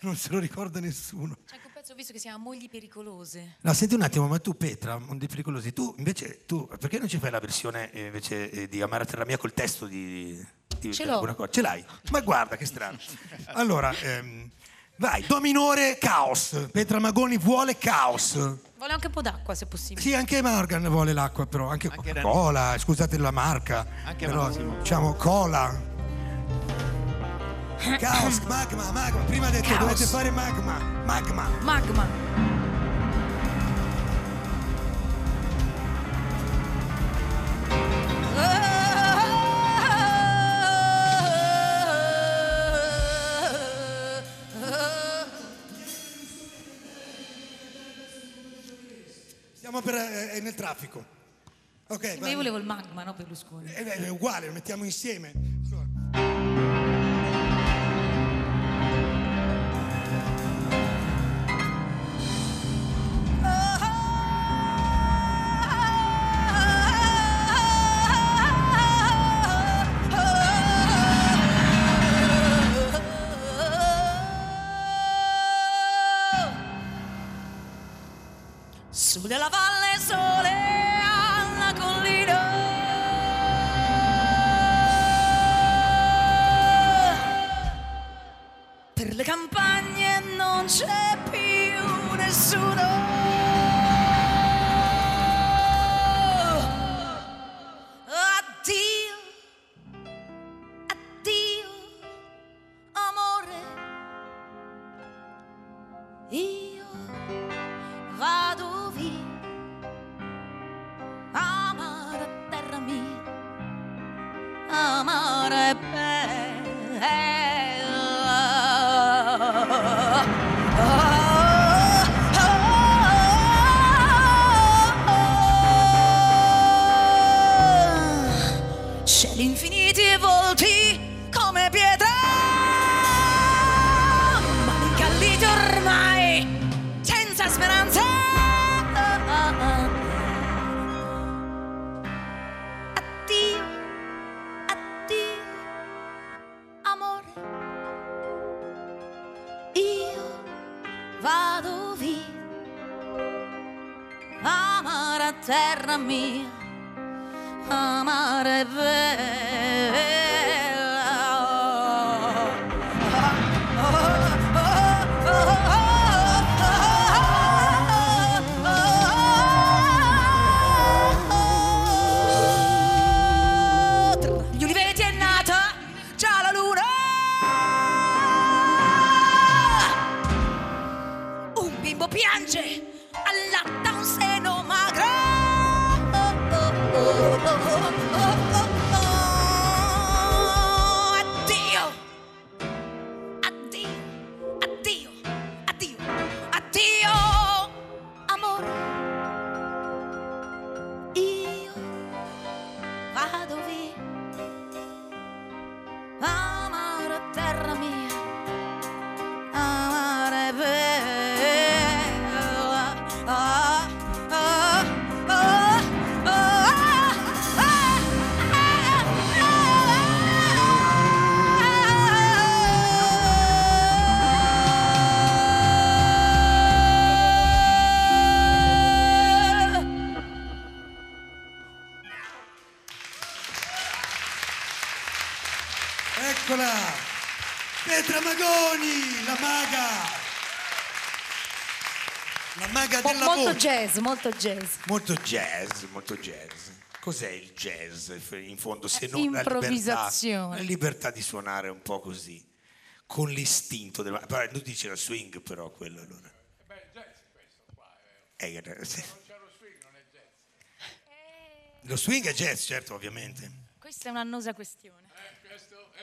Non se lo ricorda nessuno. C'è anche un pezzo, ho visto, che si chiama Mogli pericolose. No, senti un attimo, ma tu Petra, Mogli pericolosi, tu invece, tu perché non ci fai la versione eh, invece eh, di Amara Terra Mia col testo di, di ce l'ho, ce l'hai? Ma guarda che strano. Allora ehm, vai, do minore, caos. Petra Magoni vuole caos. Vuole anche un po' d'acqua, se possibile. Sì, anche Morgan vuole l'acqua, però. Anche, anche Coca-Cola, Renzo. Scusate la marca. Anche però, Massimo. Diciamo cola. Caos, magma, magma. Prima ha detto dovete fare magma. Magma. Magma. Per, eh, nel traffico, okay, io volevo il magma, no? Berlusconi è, è uguale, lo mettiamo insieme. Allora. Su della valle, sole alla collina, per le campagne non c'è più nessuno, addio, addio amore, io vado. Amara terra mia, amara è bella. C'è l'infinito e volti come pietra, ma incalliti ormai senza speranza. Vado via, amara terra mia, amare bella. Tra gli uliveti è nata già la luna. Piange, allatta un seno magro. Addio, addio, addio, addio, addio, amore. Io vado via, amare terra mia, amare bella. Petra Magoni, la maga, la maga della voce. Molto jazz, molto jazz. Molto jazz, molto jazz. Cos'è il jazz in fondo se non improvvisazione. La libertà, la libertà di suonare un po' così, con l'istinto. Del... Tu dici la swing però quello allora. Eh beh, jazz questo qua. Eh. Eh, non c'è lo swing, non è jazz. Eh. Lo swing è jazz, certo, ovviamente. Questa è un'annosa questione. Eh, questo è...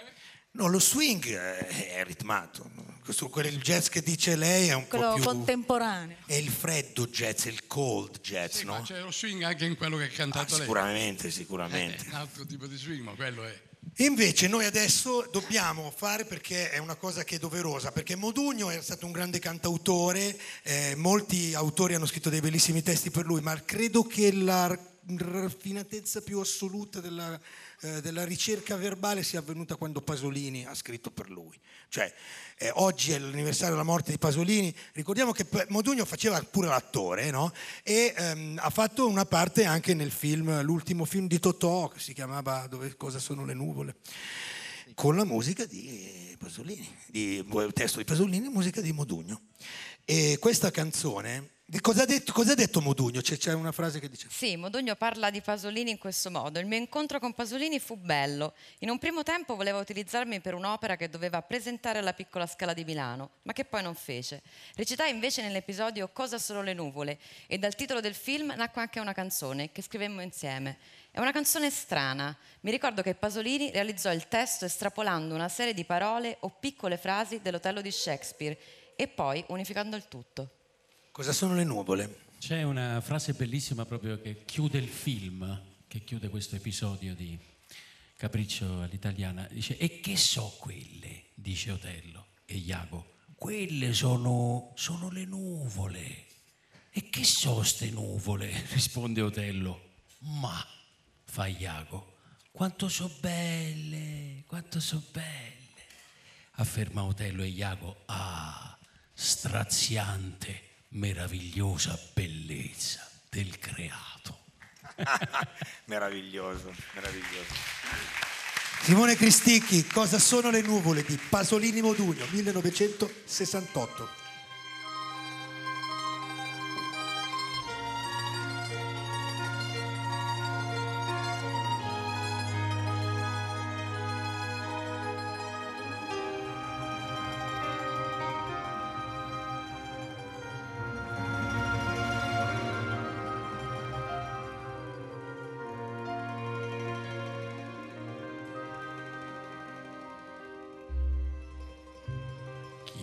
No, lo swing è ritmato. Questo, quel, il jazz che dice lei è un quello po' più contemporaneo. È il freddo jazz, è il cold jazz, sì, no? Ma c'è lo swing anche in quello che ha cantato ah, lei. Sicuramente, sicuramente. Eh, è un altro tipo di swing, ma quello è. E invece noi adesso dobbiamo fare, perché è una cosa che è doverosa, perché Modugno è stato un grande cantautore, eh, molti autori hanno scritto dei bellissimi testi per lui, ma credo che la raffinatezza più assoluta della, eh, della ricerca verbale sia avvenuta quando Pasolini ha scritto per lui. Cioè eh, oggi è l'anniversario della morte di Pasolini, ricordiamo che Modugno faceva pure l'attore, no? E ehm, ha fatto una parte anche nel film, l'ultimo film di Totò che si chiamava Dove, Cosa sono le nuvole, con la musica di Pasolini, di, il testo di Pasolini e musica di Modugno. E questa canzone... Cosa ha detto, cosa ha detto Modugno? C'è, c'è una frase che dice... Sì, Modugno parla di Pasolini in questo modo. Il mio incontro con Pasolini fu bello. In un primo tempo voleva utilizzarmi per un'opera che doveva presentare alla Piccola Scala di Milano, ma che poi non fece. Recitai invece nell'episodio Cosa sono le nuvole, e dal titolo del film nacque anche una canzone che scrivemmo insieme. È una canzone strana. Mi ricordo che Pasolini realizzò il testo estrapolando una serie di parole o piccole frasi dell'Otello di Shakespeare e poi unificando il tutto. Cosa sono le nuvole? C'è una frase bellissima proprio che chiude il film, che chiude questo episodio di Capriccio all'italiana. Dice: e che so quelle, dice Otello e Iago, quelle sono, sono le nuvole. E che so ste nuvole, risponde Otello. Ma, fa Iago, quanto so belle, quanto so belle, afferma Otello e Iago. Ah, straziante meravigliosa bellezza del creato. Meraviglioso, meraviglioso. Simone Cristicchi, Cosa sono le nuvole di Pasolini Modugno, millenovecentosessantotto.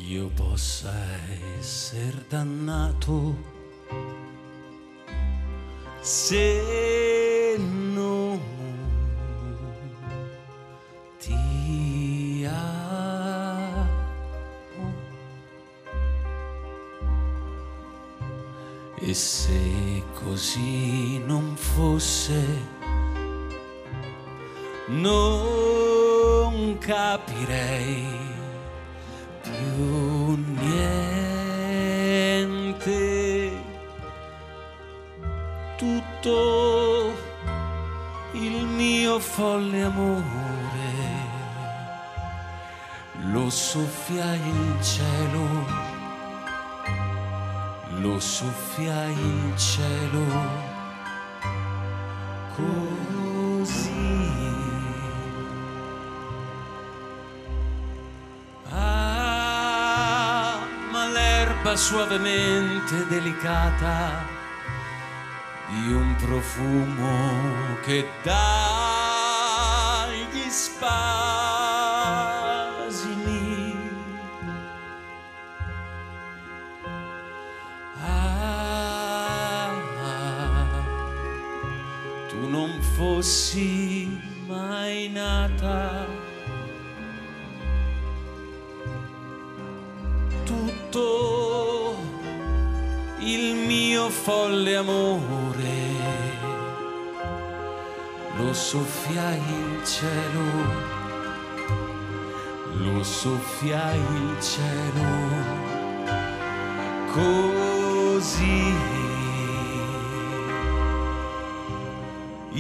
Io possa essere dannato se non ti amo, e se così non fosse non capirei più niente, tutto il mio folle amore lo soffia il cielo, lo soffia il cielo così. Suavemente delicata di un profumo che dà gli spasimi. Ah, tu non fossi mai nata, tutto il mio folle amore lo soffia il cielo, lo soffia il cielo così.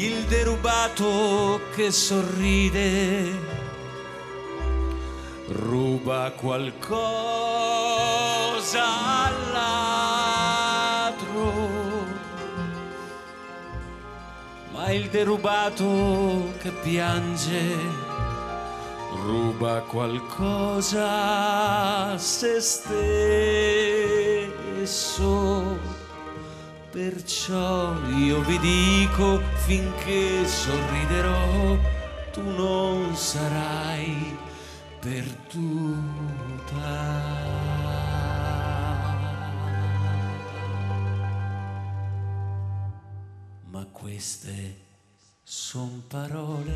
Il derubato che sorride ruba qualcosa all'altro, ma il derubato che piange ruba qualcosa a se stesso. Perciò io vi dico, finché sorriderò tu non sarai perduta. Ma queste son parole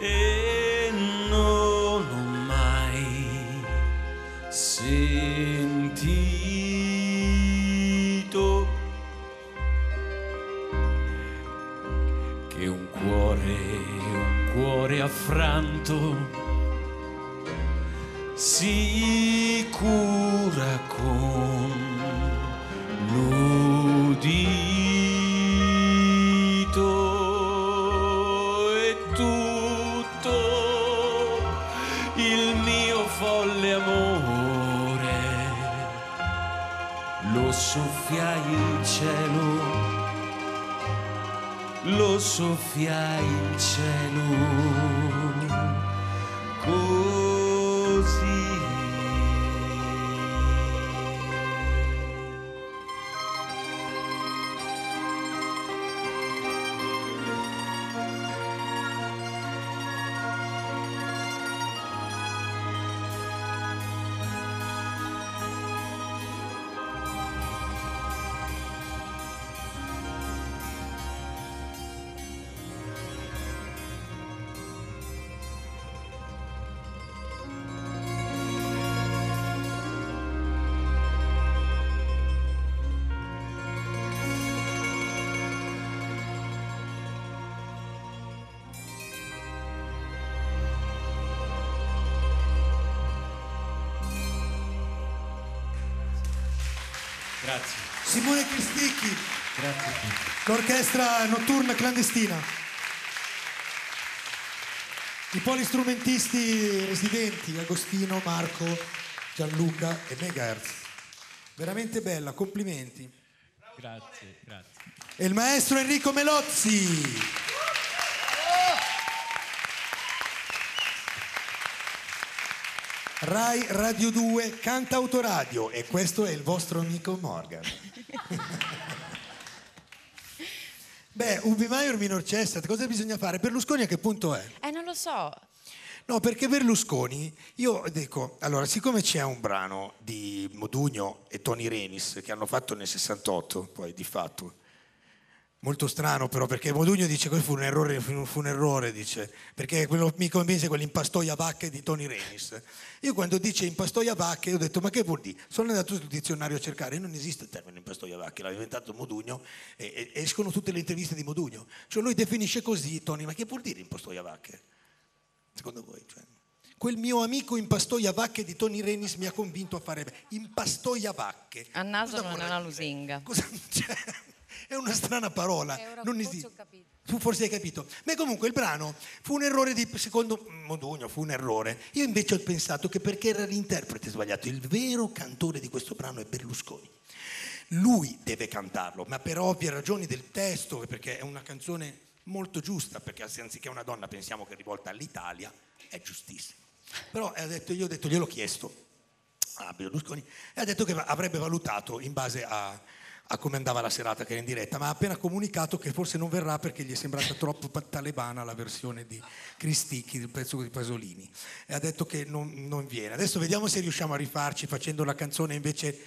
e non ho mai sentito che un cuore, un cuore affranto si cura con l'udito, e tutto il mio folle amore lo soffiai in cielo, lo soffiai in cielo così. Grazie. Simone Cristicchi. Grazie. L'Orchestra Notturna Clandestina. I polistrumentisti residenti Agostino, Marco, Gianluca e Megahertz. Veramente bella, complimenti. Grazie, grazie. E il maestro Enrico Melozzi. Rai Radio due, Cantautoradio, e questo è il vostro amico Morgan. Beh, ubi maior minor cessat, cosa bisogna fare? Berlusconi a che punto è? Eh, non lo so. No, perché Berlusconi, io dico, allora, siccome c'è un brano di Modugno e Tony Renis che hanno fatto nel sessantotto, poi di fatto, molto strano però, perché Modugno dice che fu un errore, fu un errore, dice, perché quello mi convinse quell'impastoia vacche di Tony Renis. Io quando dice impastoia vacche ho detto ma che vuol dire? Sono andato sul dizionario a cercare, non esiste il termine impastoia vacche, l'ha inventato Modugno e, e escono tutte le interviste di Modugno. Cioè lui definisce così Tony, ma che vuol dire impastoia vacche? Secondo voi? Cioè, quel mio amico impastoia vacche di Tony Renis mi ha convinto a fare impastoia vacche. A naso non è una lusinga. Cosa c'è? È una strana parola, non esiste. Tu forse hai capito. Ma comunque il brano fu un errore di, secondo Modugno fu un errore. Io invece ho pensato che perché era l'interprete sbagliato. Il vero cantore di questo brano è Berlusconi. Lui deve cantarlo, ma per ovvie ragioni del testo, perché è una canzone molto giusta, perché anziché una donna pensiamo che è rivolta all'Italia, è giustissimo. Però ha detto, io ho detto, gliel'ho chiesto a Berlusconi e ha detto che avrebbe valutato in base a a come andava la serata che era in diretta, ma ha appena comunicato che forse non verrà perché gli è sembrata troppo talebana la versione di Cristicchi del pezzo di Pasolini e ha detto che non, non viene. Adesso vediamo se riusciamo a rifarci facendo la canzone invece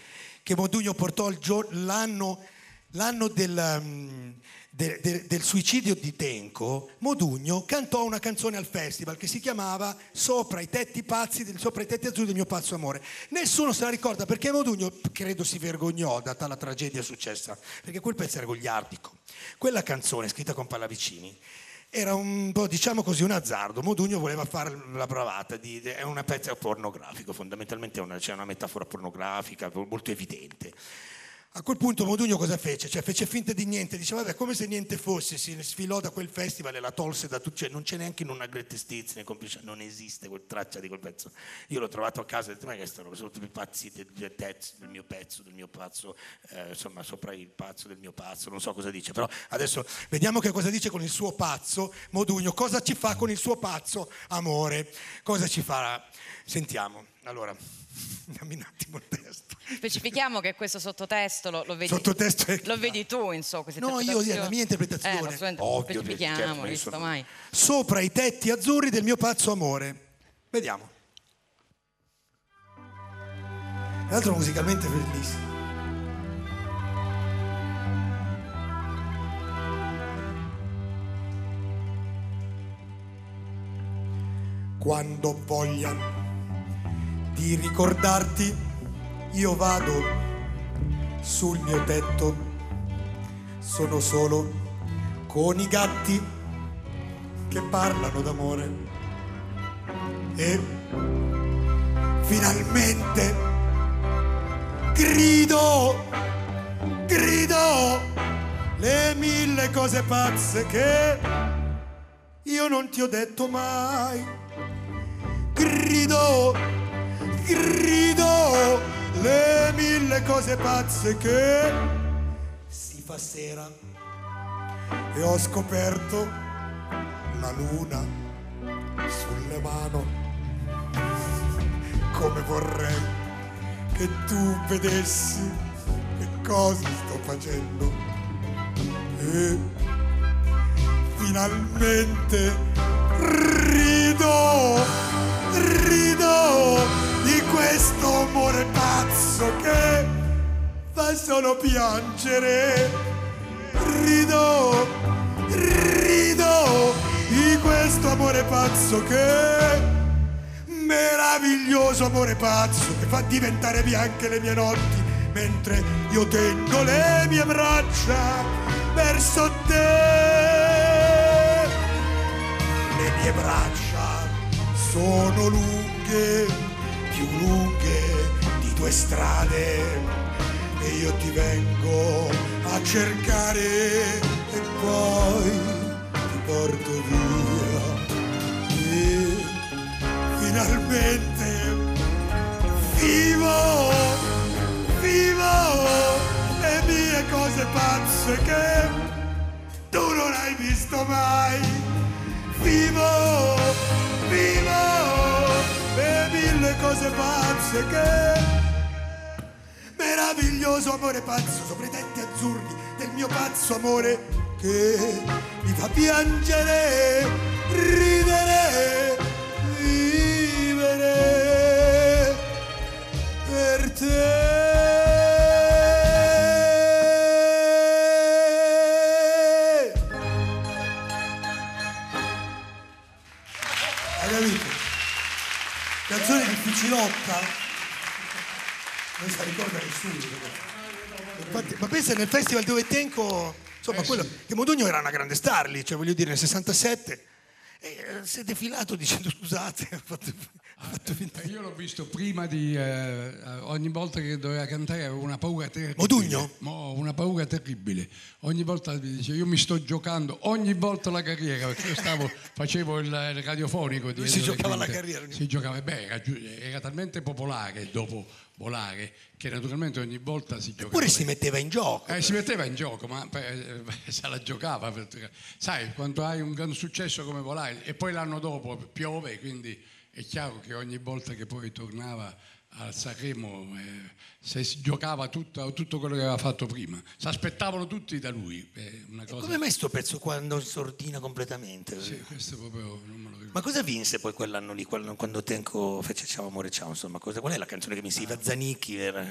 che Modugno portò il giorno, l'anno, l'anno del, um, de, de, del suicidio di Tenco. Modugno cantò una canzone al festival che si chiamava Sopra i tetti pazzi del, Sopra i tetti azzurri del mio pazzo amore. Nessuno se la ricorda perché Modugno credo si vergognò data la tragedia successa, perché quel pezzo era goliardico. Quella canzone scritta con Pallavicini era un po', diciamo così, un azzardo. Modugno voleva fare la bravata di, è un pezzo pornografico fondamentalmente, c'è una, cioè una metafora pornografica molto evidente. A quel punto Modugno cosa fece? Cioè fece finta di niente, diceva vabbè come se niente fosse, si sfilò da quel festival e la tolse da tutto, cioè non c'è neanche in una Great Stiz, non esiste quel traccia di quel pezzo. Io l'ho trovato a casa e ho detto ma che stanno, sono tutti pazzi del, del, del mio pezzo, del mio pazzo, eh, insomma sopra il pazzo del mio pazzo, non so cosa dice, però adesso vediamo che cosa dice con il suo pazzo, Modugno, cosa ci fa con il suo pazzo amore, cosa ci farà? Sentiamo. Allora, dammi un attimo il testo. Specifichiamo che questo sottotesto lo, lo vedi, sottotesto è... lo vedi tu, insomma. No, io è la mia interpretazione. Eh, Ovvio, specifichiamo, visto sono... mai. Sopra i tetti azzurri del mio pazzo amore. Vediamo. Tra l'altro musicalmente bellissimo. Quando voglia di ricordarti, io vado sul mio tetto, sono solo con i gatti che parlano d'amore. E finalmente grido, grido le mille cose pazze che io non ti ho detto mai. Grido, grido le mille cose pazze che si fa sera e ho scoperto la luna sulle mano. Come vorrei che tu vedessi che cosa sto facendo. E finalmente rido, rido di questo amore pazzo che fa solo piangere. Rido, rido di questo amore pazzo che, meraviglioso amore pazzo che fa diventare bianche le mie notti mentre io tengo le mie braccia verso te. Le mie braccia sono lunghe, più lunghe di due strade, e io ti vengo a cercare e poi ti porto via. E finalmente vivo, vivo le mie cose pazze che tu non hai visto mai. Vivo, vivo le mille cose pazze che, meraviglioso amore pazzo sopra i tetti azzurri del mio pazzo amore che mi fa piangere, ridere, vivere per te. Canzone difficilotta, non si ricorda nessuno. Infatti, ma pensa nel festival dove Tenco, insomma, eh quello, sì. Che Modugno era una grande star lì, cioè voglio dire nel sessantasette, e si è defilato dicendo scusate, ho fatto, ho fatto finta. Io l'ho visto prima di, eh, ogni volta che doveva cantare avevo una paura terribile. Modugno? No, una paura terribile. Ogni volta mi dice io mi sto giocando, ogni volta la carriera, perché io stavo, facevo il, il radiofonico. Lui si giocava la carriera. Si giocava, beh, era, era talmente popolare dopo Volare che naturalmente ogni volta si giocava. Eppure si metteva in gioco. Eh, si metteva in gioco, ma eh, se la giocava. Perché, sai, quando hai un gran successo come Volare e poi l'anno dopo piove, quindi è chiaro che ogni volta che poi tornava al Sanremo eh, se si giocava tutto, tutto quello che aveva fatto prima. Si aspettavano tutti da lui. Eh, una cosa... Come mai sto pezzo quando sordina completamente? Sì, questo proprio non me lo ricordo. Ma cosa vinse poi quell'anno lì, quando, quando Tenco fece Ciao amore ciao? Insomma, cosa, qual è la canzone che mi si ah. Zanicchi era...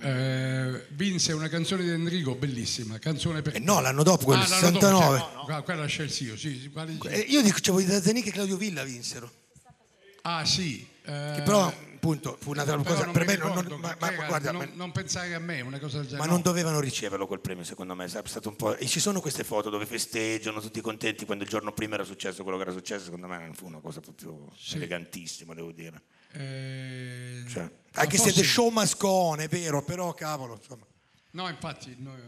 eh, vinse una canzone di Enrico bellissima, canzone per... Eh no, l'anno dopo, quella ah, sessantanove. Dopo, cioè, no, no. Quella scelsi io, sì. Quale... Eh, io dicevo di Zanicchi e Claudio Villa vinsero. Ah sì. Eh... Che però... Punto, fu una cosa per me ricordo, non, ma, ma, era, guarda, non, non pensare a me una cosa del genere. Ma no, non dovevano riceverlo quel premio, secondo me, è stato un po'. E ci sono queste foto dove festeggiano tutti contenti quando il giorno prima era successo quello che era successo, secondo me non fu una cosa proprio sì. elegantissima, devo dire. Eh... Cioè, anche se The Show Mascone, è vero, però cavolo, insomma. No, infatti, noi,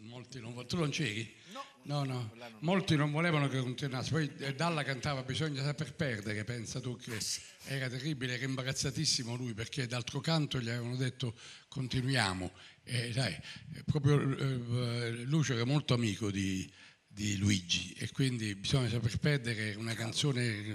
molti non tu non c'eri? No. No, no, molti non volevano che continuasse. Poi Dalla cantava Bisogna saper perdere, pensa tu che era terribile, era imbarazzatissimo lui, perché d'altro canto gli avevano detto continuiamo. E dai, proprio eh, Lucio era molto amico di, di Luigi, e quindi bisogna saper perdere una canzone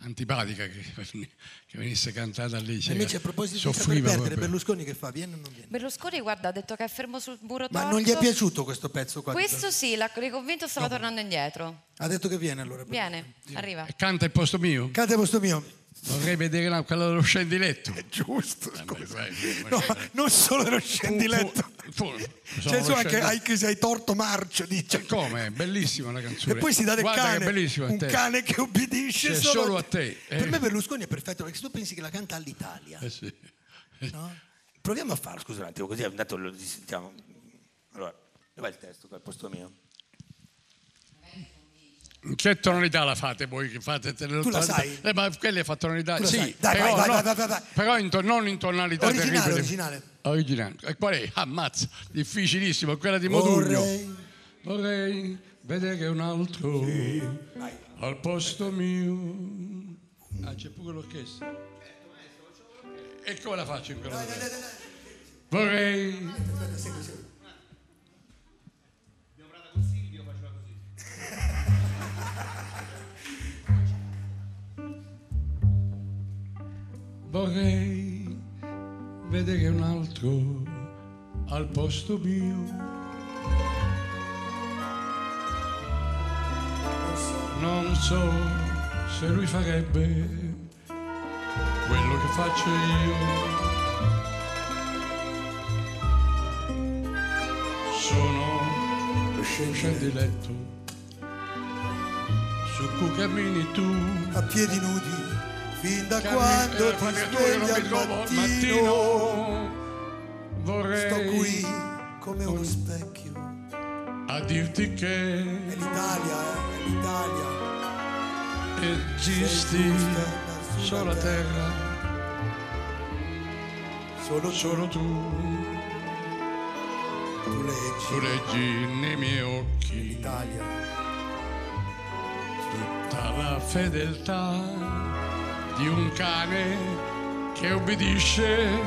antipatica che, che venisse cantata a lei. E invece a proposito di saper perdere, proprio. Berlusconi che fa? Viene o non viene? Berlusconi, guarda, ha detto che è fermo sul muro torto. Ma non gli è piaciuto questo pezzo qua? Questo sì, l'ha riconvinto, stava no. tornando indietro. Ha detto che viene allora? Viene, viene. Arriva. E canta il posto mio? Canta il posto mio. Vorrei vedere la, quella dello scendiletto. È giusto, scusa. Vabbè, vai, vai, no, vai. Non solo lo scendiletto. Fu, fu, fu, cioè, insomma, che hai, che sei torto marcio, dice. Come? È bellissima la canzone. E poi si dà del Guarda cane, un te. cane che obbedisce, cioè, solo, solo a te. Eh. Per me Berlusconi è perfetto, perché se tu pensi che la canta all'Italia. Eh sì. No? Proviamo a farlo, scusa un attimo, così intanto lo sentiamo. Allora, dove va il testo qua al posto mio? In che tonalità la fate voi? Che fate? Tu la sai? Eh, ma quelle fa tonalità. Sì, dai, però, vai, no, vai, vai, vai, vai. però in to- non in tonalità originale, terribile. Originale. Originale. E qual è? Ammazza, difficilissimo, quella di Modugno. Vorrei, vorrei vedere un altro sì. vai, vai. al posto mio. Ah, c'è pure l'orchestra. E come la faccio in quella? Dai, dai, dai, dai. Vorrei. Vorrei vedere un altro al posto mio. Non so se lui farebbe quello che faccio io. Sono un scendiletto su cui cammini tu a piedi nudi. Fin da Cam- quando eh, ti svegli al mattino, mattino vorrei sto qui come uno specchio a dirti che è l'Italia, eh, è l'Italia esisti sulla terra, terra solo, solo tu tu leggi, tu leggi nei miei occhi l'Italia, tutta la fedeltà di un cane che obbedisce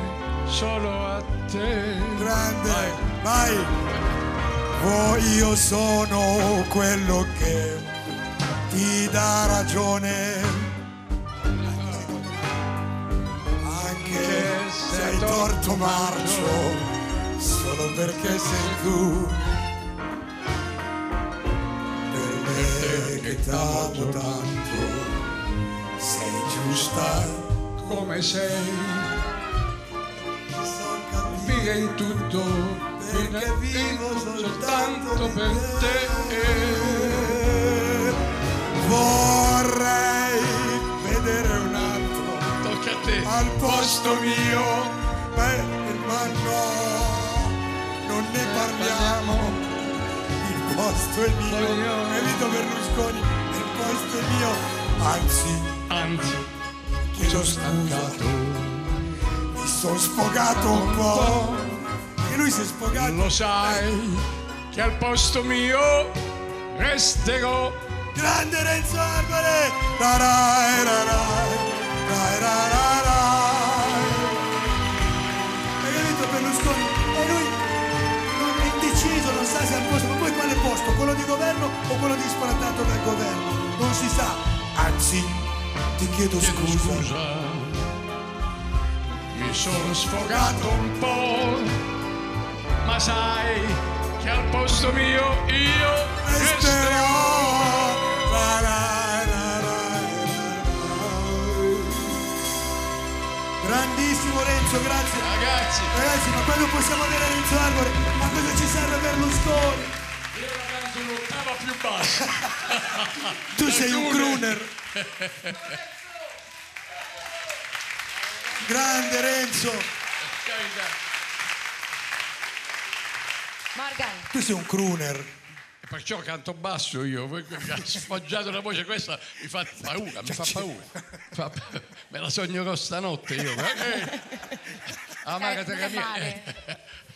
solo a te. Grande, vai! Oh, io sono quello che ti dà ragione, anche sei torto marcio, solo perché sei tu, per me che t'amo tanto. Sei giusta come sei, vive in tutto perché vivo soltanto per te. Vorrei vedere un altro tocca a te al posto mio, beh, ma no, non ne parliamo, il posto è mio, Benito Berlusconi, il posto è mio. Anzi, anzi, ti sono stancato, mi sono sfogato un po', e lui si è sfogato. Lo sai eh. che al posto mio resterò. Grande Renzo Arbore! Rarai, rarai, rarai, rarai. Hai capito Berlusconi? E lui non è indeciso, non sa se al posto, ma poi quale posto? Quello di governo o quello di sparatato dal governo? Non si sa. Anzi, ti chiedo, ti chiedo scusa. scusa, mi sono sfogato un po', ma sai che al posto mio io resterò. La, la, la, la, la. Grandissimo Renzo, grazie. Ragazzi, Ragazzi ma poi non possiamo avere Renzo Arbore, ma cosa ci serve Berlusconi? L'ottava più bassa. Tu sei un crooner. Grande Renzo. Morgan. Tu sei un crooner. E perciò canto basso io. Mi ha sfoggiato la voce, questa mi fa paura, mi fa paura. Me la sognerò stanotte io. Amara terra mia.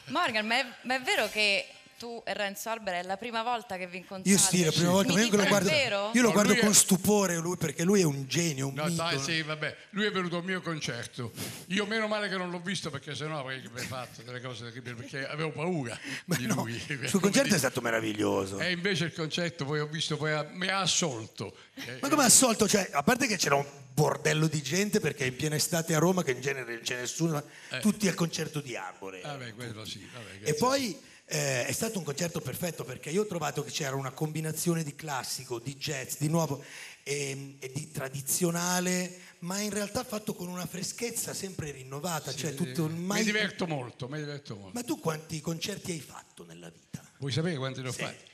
Morgan, ma è, ma è vero che tu e Renzo Arbore è la prima volta che vi incontrate. Io sì, la prima volta. Mi io lo guardo, io lo no, guardo con è... stupore lui, perché lui è un genio, un no, mito. Dai, sì, vabbè. Lui è venuto al mio concerto. Io meno male che non l'ho visto, perché sennò avrei fatto delle cose, perché avevo paura Ma di no, lui. Il suo concerto è stato meraviglioso. E invece il concerto poi ho visto, poi a, mi ha assolto. Ma come ha assolto? Cioè, a parte che c'era un bordello di gente, perché in piena estate a Roma, che in genere non c'è nessuno, eh. tutti al concerto di Arbore. Ah, beh, quello sì, vabbè, e poi eh, è stato un concerto perfetto, perché io ho trovato che c'era una combinazione di classico, di jazz, di nuovo e, e di tradizionale, ma in realtà fatto con una freschezza sempre rinnovata. Sì, cioè, tutto sì. mai... mi, diverto molto, mi diverto molto. Ma tu quanti concerti hai fatto nella vita? Vuoi sapere quanti ne ho sì. fatti?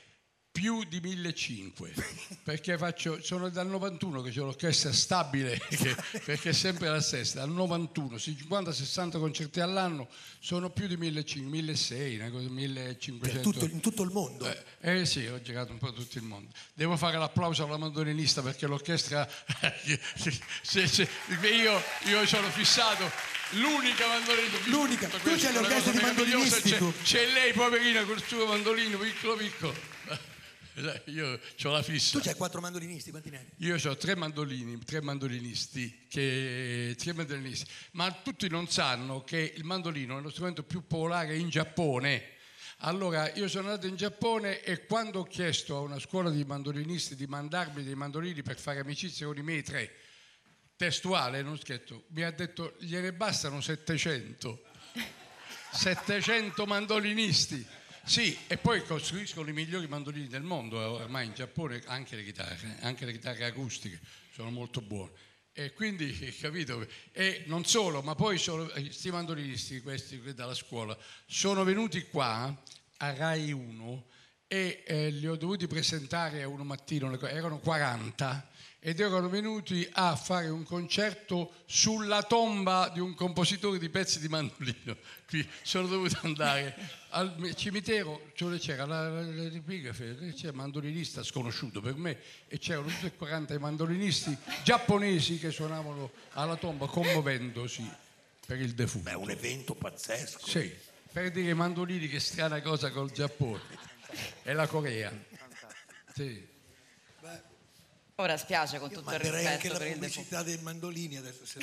Più di millecinquecento, perché faccio, sono dal novantuno che c'è l'orchestra stabile, che, perché è sempre la stessa, dal novantuno, cinquanta sessanta concerti all'anno, sono più di millecinquecento, milleseicento, millecinquecento. Tutto, in tutto il mondo? Eh, eh sì, ho girato un po' tutto il mondo. Devo fare l'applauso alla mandolinista, perché l'orchestra, se, se, io, io sono fissato... L'unica mandolina. L'unica. Tu c'è l'orchestra di mandolinisti. C'è, c'è lei, poverina, col suo mandolino piccolo piccolo. Io ho la fissa. Tu c'hai quattro mandolinisti, quanti ne hai? Io ho tre mandolini, tre mandolinisti, che, tre mandolinisti. Ma tutti non sanno che il mandolino è lo strumento più popolare in Giappone. Allora, io sono andato in Giappone e quando ho chiesto a una scuola di mandolinisti di mandarmi dei mandolini per fare amicizia con i miei tre, testuale, non scherzo, mi ha detto gliene bastano settecento settecento mandolinisti. Sì, e poi costruiscono i migliori mandolini del mondo ormai in Giappone, anche le chitarre, anche le chitarre acustiche sono molto buone. E quindi, capito, e non solo, ma poi sono, questi mandolinisti, questi dalla scuola, sono venuti qua a Rai uno e eh, li ho dovuti presentare uno mattino, erano quaranta ed erano venuti a fare un concerto sulla tomba di un compositore di pezzi di mandolino. Qui sono dovuto andare al cimitero, cioè c'era l'epigrafe, c'era il mandolinista sconosciuto per me, e c'erano tutti e quaranta mandolinisti giapponesi che suonavano alla tomba commuovendosi per il defunto. È un evento pazzesco. Sì, per dire i mandolini, che strana cosa col Giappone e la Corea. Sì. Ora spiace, con Io tutto il rispetto, anche la per pubblicità dei mandolini adesso. Se...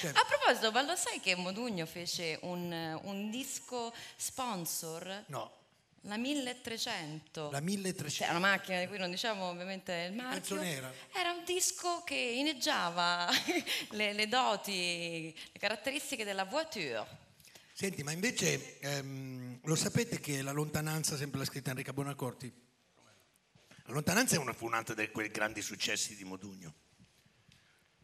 certo. A proposito, ma lo sai che Modugno fece un, un disco sponsor? No. La milletrecento. La milletrecento. Cioè, una macchina di cui non diciamo ovviamente il marchio. Canzonera. Era un disco che inneggiava le, le doti, le caratteristiche della voiture. Senti, ma invece ehm, lo sapete che La lontananza, sempre l'ha scritta Enrica Bonaccorti? La lontananza è una, fu un'altra dei quei grandi successi di Modugno,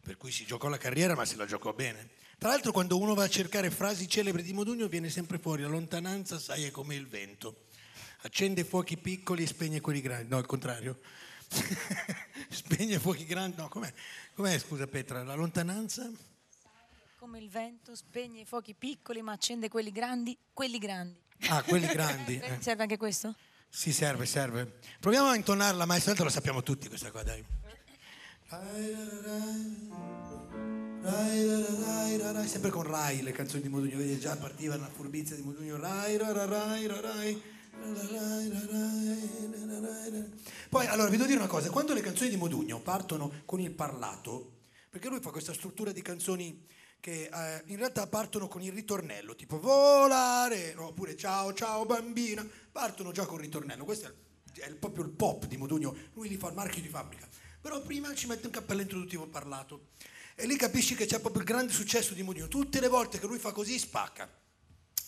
per cui si giocò la carriera, ma se la giocò bene. Tra l'altro, quando uno va a cercare frasi celebri di Modugno, viene sempre fuori: la lontananza, sai, è come il vento, accende fuochi piccoli e spegne quelli grandi. No, il contrario. Spegne fuochi grandi. No, com'è? Com'è, scusa Petra, la lontananza? Come il vento, spegne i fuochi piccoli, ma accende quelli grandi. Quelli grandi. Ah, quelli grandi. eh. Serve anche questo? Sì, serve, serve. Proviamo a intonarla, ma tanto lo sappiamo tutti questa qua, dai. Sempre con Rai le canzoni di Modugno, vedi, già partiva la furbizia di Modugno. Rai, rai, rai, rai, rai. Poi, allora, vi devo dire una cosa, quando le canzoni di Modugno partono con il parlato, perché lui fa questa struttura di canzoni che eh, in realtà partono con il ritornello, tipo volare, no, oppure ciao ciao bambina, partono già con il ritornello. Questo è, il, è il, proprio il pop di Modugno, lui li fa il marchio di fabbrica, però prima ci mette un cappello introduttivo parlato, e lì capisci che c'è proprio il grande successo di Modugno. Tutte le volte che lui fa così spacca,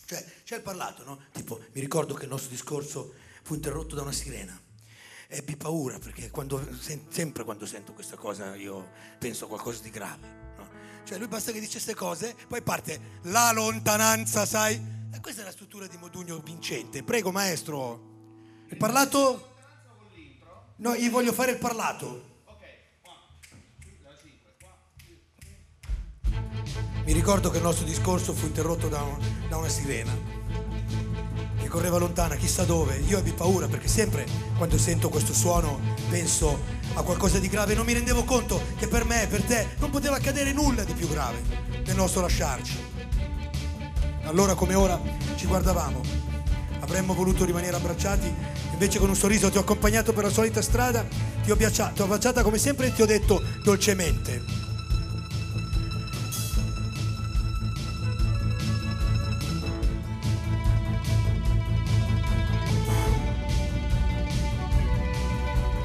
cioè c'è il parlato, no? Tipo, mi ricordo che il nostro discorso fu interrotto da una sirena, ebbi paura, perché quando, se, sempre quando sento questa cosa io penso a qualcosa di grave. Cioè lui basta che dice queste cose, poi parte la lontananza, sai? E questa è la struttura di Modugno vincente. Prego, maestro. Il parlato? No, io voglio fare il parlato. Ok, qua. Mi ricordo che il nostro discorso fu interrotto da, un, da una sirena che correva lontana, chissà dove. Io avevo paura, perché sempre quando sento questo suono penso a qualcosa di grave, non mi rendevo conto che per me e per te non poteva accadere nulla di più grave del nostro lasciarci. Allora come ora ci guardavamo, avremmo voluto rimanere abbracciati, invece con un sorriso ti ho accompagnato per la solita strada, ti ho baciata, baciata come sempre e ti ho detto dolcemente.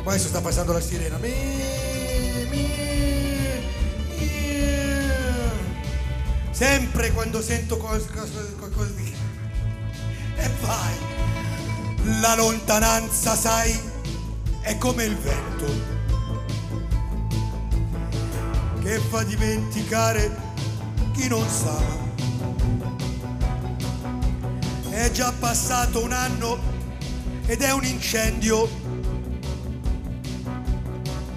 Adesso sta passando la sirena. Mi, mi, mi. Sempre quando sento qualcosa di... E vai! La lontananza, sai, è come il vento che fa dimenticare chi non sa. È già passato un anno ed è un incendio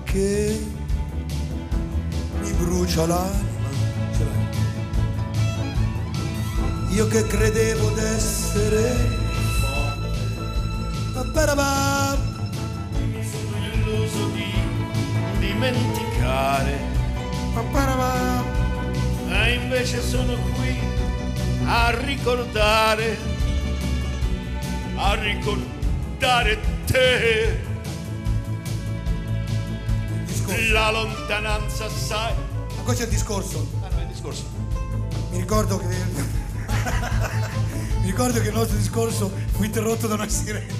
che mi brucia l'anima. Io che credevo d'essere forte, mi sono illuso di dimenticare, e invece sono qui a ricordare, a ricordare te. La lontananza, sai. Ma qua c'è il discorso. Ah, no, il discorso. Mi ricordo che. Mi ricordo che il nostro discorso fu interrotto da una sirena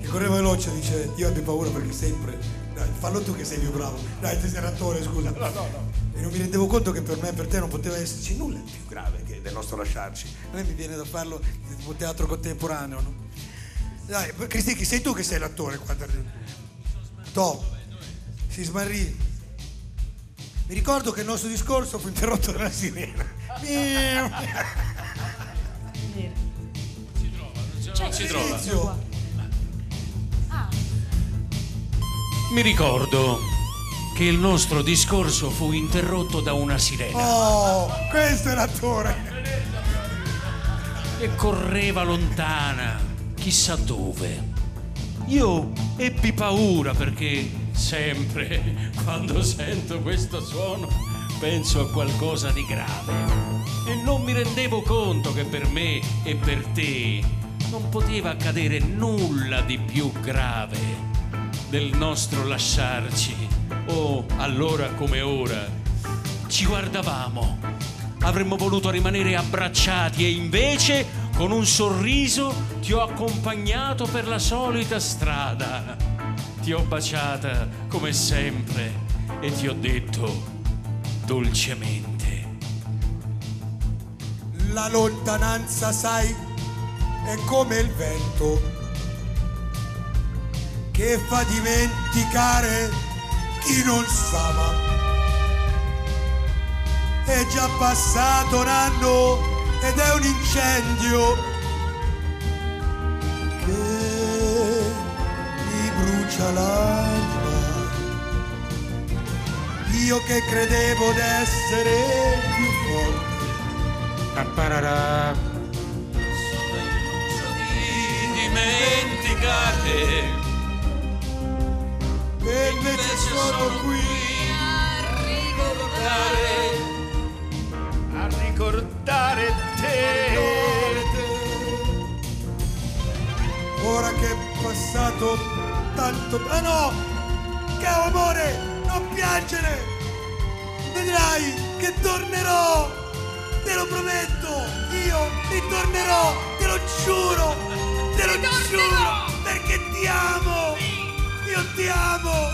che correva veloce, dice: io abbia paura perché sempre. Dai, fallo tu che sei più bravo. Dai, te sei un attore, scusa. No, no, no. E non mi rendevo conto che per me e per te non poteva esserci nulla più grave che del nostro lasciarci. A me mi viene da farlo in un teatro contemporaneo, no? Dai, Cristicchi, sei tu che sei l'attore qua. Top. Si smarrì. Mi ricordo che il nostro discorso fu interrotto dalla sirena. Si trova, non c'è, si trova. Ah. Mi ricordo che il nostro discorso fu interrotto da una sirena. Oh, questo è l'attore. E correva lontana, chissà dove. Io ebbi paura perché sempre quando sento questo suono penso a qualcosa di grave e non mi rendevo conto che per me e per te non poteva accadere nulla di più grave del nostro lasciarci. Oh, allora come ora ci guardavamo, avremmo voluto rimanere abbracciati e invece con un sorriso ti ho accompagnato per la solita strada. Ti ho baciata come sempre e ti ho detto dolcemente. La lontananza, sai, è come il vento che fa dimenticare chi non stava. È già passato un anno ed è un incendio che l'anima. Io che credevo d'essere più forte, sono illuso di dimenticare, e invece sono qui a ricordare, a ricordare te. Ora che è passato tanto... Ah no! Che amore! Non piangere! Vedrai che tornerò! Te lo prometto! Io ritornerò! Te lo giuro! Te lo ritornerò. Giuro! Perché ti amo! Io ti amo!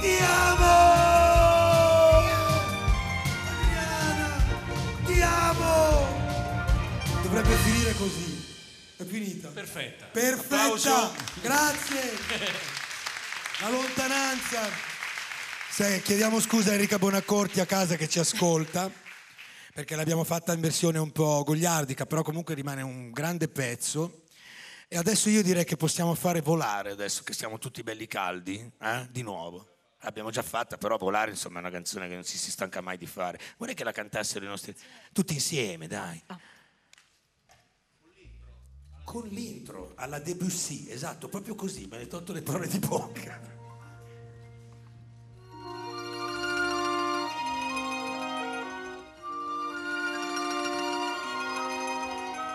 Ti amo! Adriana! Ti amo! Dovrebbe finire così. È finita. Perfetta. Perfetta. Applauso. Grazie. La lontananza. Sai, chiediamo scusa a Enrica Bonaccorti a casa che ci ascolta, perché l'abbiamo fatta in versione un po' goliardica, però comunque rimane un grande pezzo. E adesso io direi che possiamo fare volare, adesso che siamo tutti belli caldi, eh? Di nuovo. L'abbiamo già fatta, però volare, insomma, è una canzone che non si, si stanca mai di fare. Vorrei che la cantassero i nostri... Tutti insieme, dai. Ah. Con l'intro alla Debussy, esatto, proprio così, me ne tolto le parole di bocca.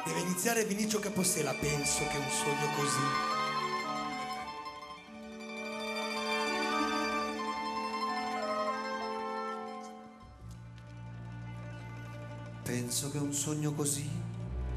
Deve deve iniziare Vinicio Capossela, penso che un sogno così. Penso che un sogno così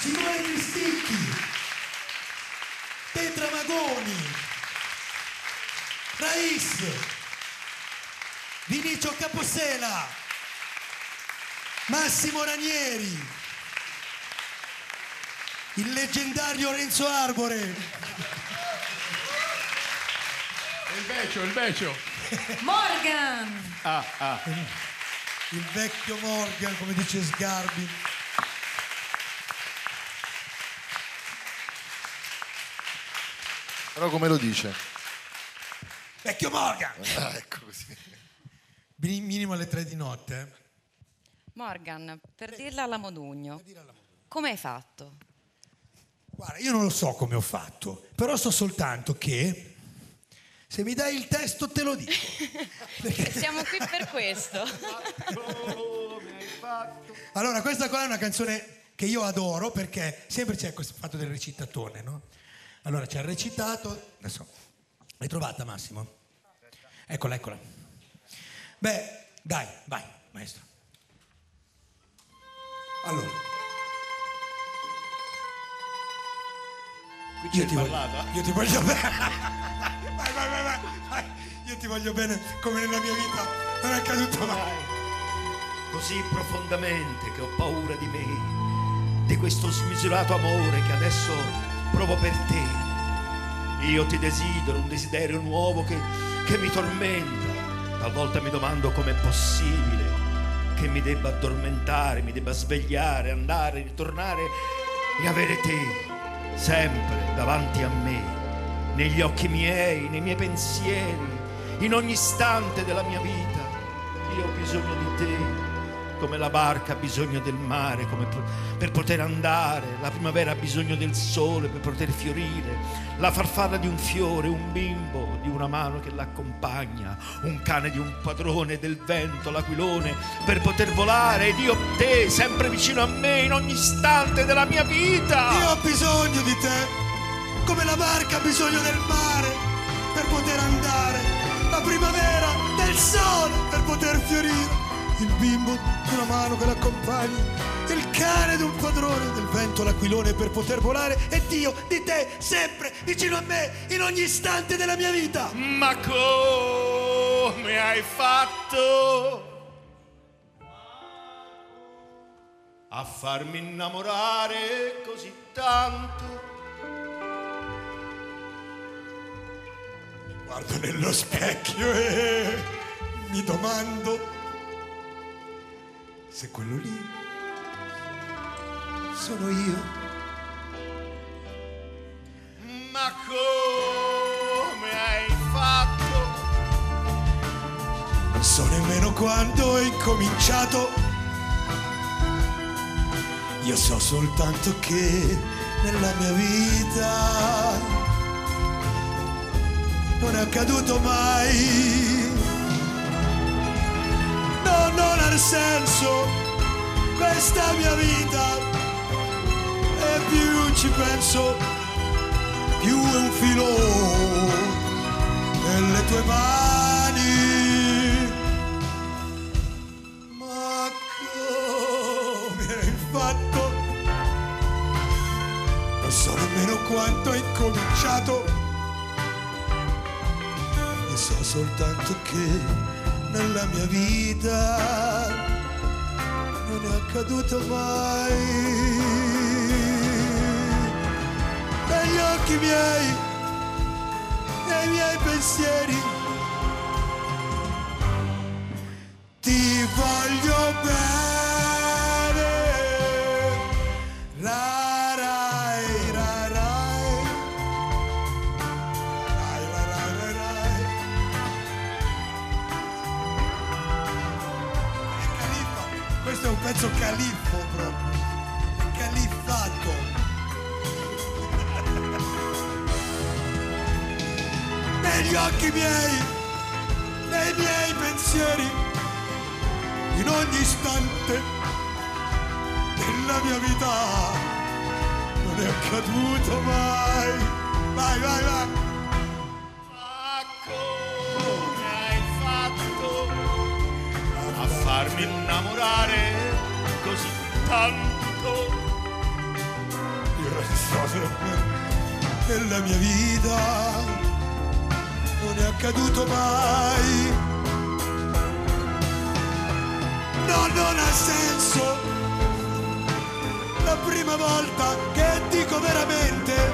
Simone Cristicchi, Petra Magoni, Raiz, Vinicio Capossela, Massimo Ranieri, il leggendario Renzo Arbore. Il vecchio, il vecchio. Morgan. Ah, ah. Il vecchio Morgan, come dice Sgarbi. Però come lo dice? Vecchio Morgan! Ah, ecco così. Minimo alle tre di notte. Morgan, per eh, dirla alla Modugno, come hai fatto? Guarda, io non lo so come ho fatto, però so soltanto che se mi dai il testo te lo dico. Perché siamo qui per questo. Come hai fatto? Allora, questa qua è una canzone che io adoro perché sempre c'è questo fatto del recitatone, no? Allora ci ha recitato, adesso l'hai trovata Massimo? Eccola, eccola. Beh, dai, vai, maestro. Allora. Qui io ti parlata. Voglio, io ti voglio bene. Vai, vai, vai, vai, vai. Io ti voglio bene come nella mia vita non è accaduto mai. Così profondamente che ho paura di me, di questo smisurato amore che adesso provo per te. Io ti desidero un desiderio nuovo che, che mi tormenta. Talvolta mi domando com'è possibile che mi debba addormentare, mi debba svegliare, andare, ritornare e avere te sempre davanti a me, negli occhi miei, nei miei pensieri, in ogni istante della mia vita. Io ho bisogno di te, come la barca ha bisogno del mare come per poter andare, la primavera ha bisogno del sole per poter fiorire, la farfalla di un fiore, un bimbo, di una mano che l'accompagna, un cane di un padrone, del vento, l'aquilone, per poter volare, ed io te, sempre vicino a me, in ogni istante della mia vita. Io ho bisogno di te, come la barca ha bisogno del mare per poter andare, la primavera del sole per poter fiorire, il bimbo di una mano che l'accompagna, il cane di un padrone, del vento l'aquilone per poter volare, e Dio di te sempre vicino a me in ogni istante della mia vita. Ma come hai fatto a farmi innamorare così tanto? Guardo nello specchio e mi domando se quello lì sono io. Ma come hai fatto? Non so nemmeno quando ho incominciato. Io so soltanto che nella mia vita non è accaduto mai. No, non ha senso questa mia vita, e più ci penso più è un filo nelle tue mani. Ma come hai fatto? Non so nemmeno quanto hai cominciato. So soltanto che nella mia vita non è accaduto mai. Negli occhi miei, nei miei pensieri, ti voglio bene. La Questo è un pezzo califfo proprio, califfato. Negli occhi miei, nei miei pensieri, in ogni istante della mia vita non è accaduto mai. Vai, vai, vai. Farmi innamorare così tanto. Io non so se nella mia vita non è accaduto mai. No, non ha senso. La prima volta che dico veramente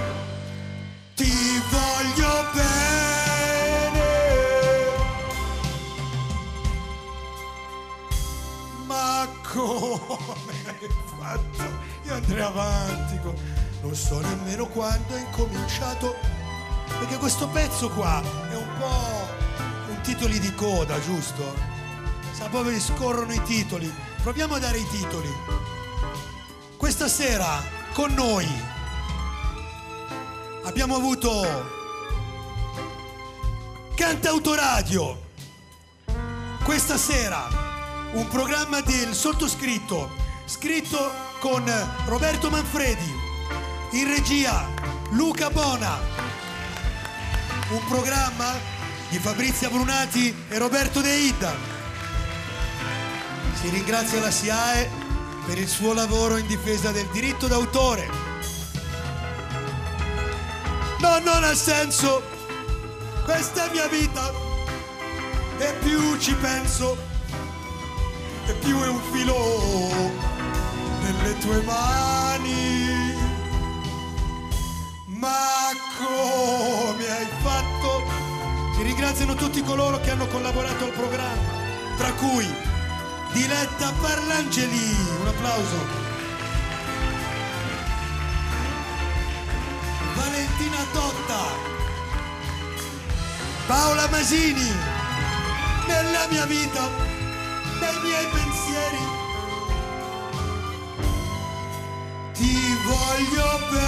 ti voglio bene. Ma come hai fatto? Io andrei avanti, non so nemmeno quando è incominciato, perché questo pezzo qua è un po' un titoli di coda, giusto? Sa, poveri, scorrono i titoli. Proviamo a dare i titoli. Questa sera con noi abbiamo avuto Cantautoradio. Questa sera un programma del sottoscritto, scritto con Roberto Manfredi, in regia Luca Bona. Un programma di Fabrizia Brunati e Roberto De Idda. Si ringrazia la S I A E per il suo lavoro in difesa del diritto d'autore. No, non ha senso questa mia vita, e più ci penso e più è un filo nelle tue mani. Ma come hai fatto? Ti ringraziano tutti coloro che hanno collaborato al programma, tra cui Diletta Parlangeli, un applauso, Valentina Totta, Paola Masini. Nella mia vita, nei miei pensieri, voglio bene,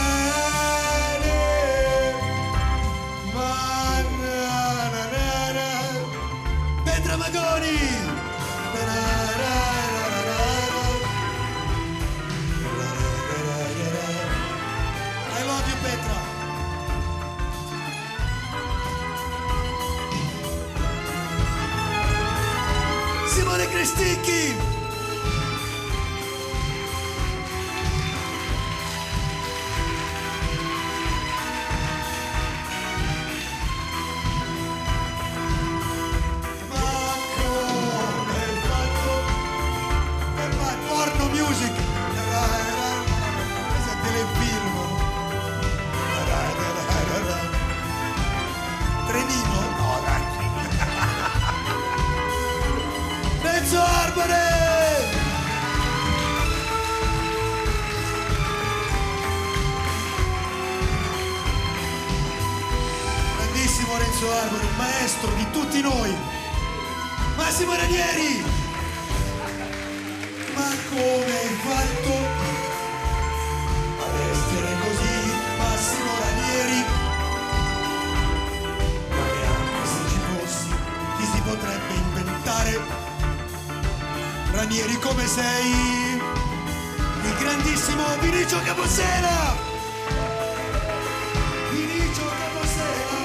ma na na na na. Petra Magoni, na na na na. I love you Petra. Simone Cristicchi. Renzo Arbore! Grandissimo Renzo Arbore, il maestro di tutti noi. Massimo Ranieri! Ma come hai fatto ad essere così, Massimo Ranieri? Ma neanche se ci fossi, chi si potrebbe inventare? Ranieri, come sei? Il grandissimo Vinicio Capossela! Vinicio Capossela!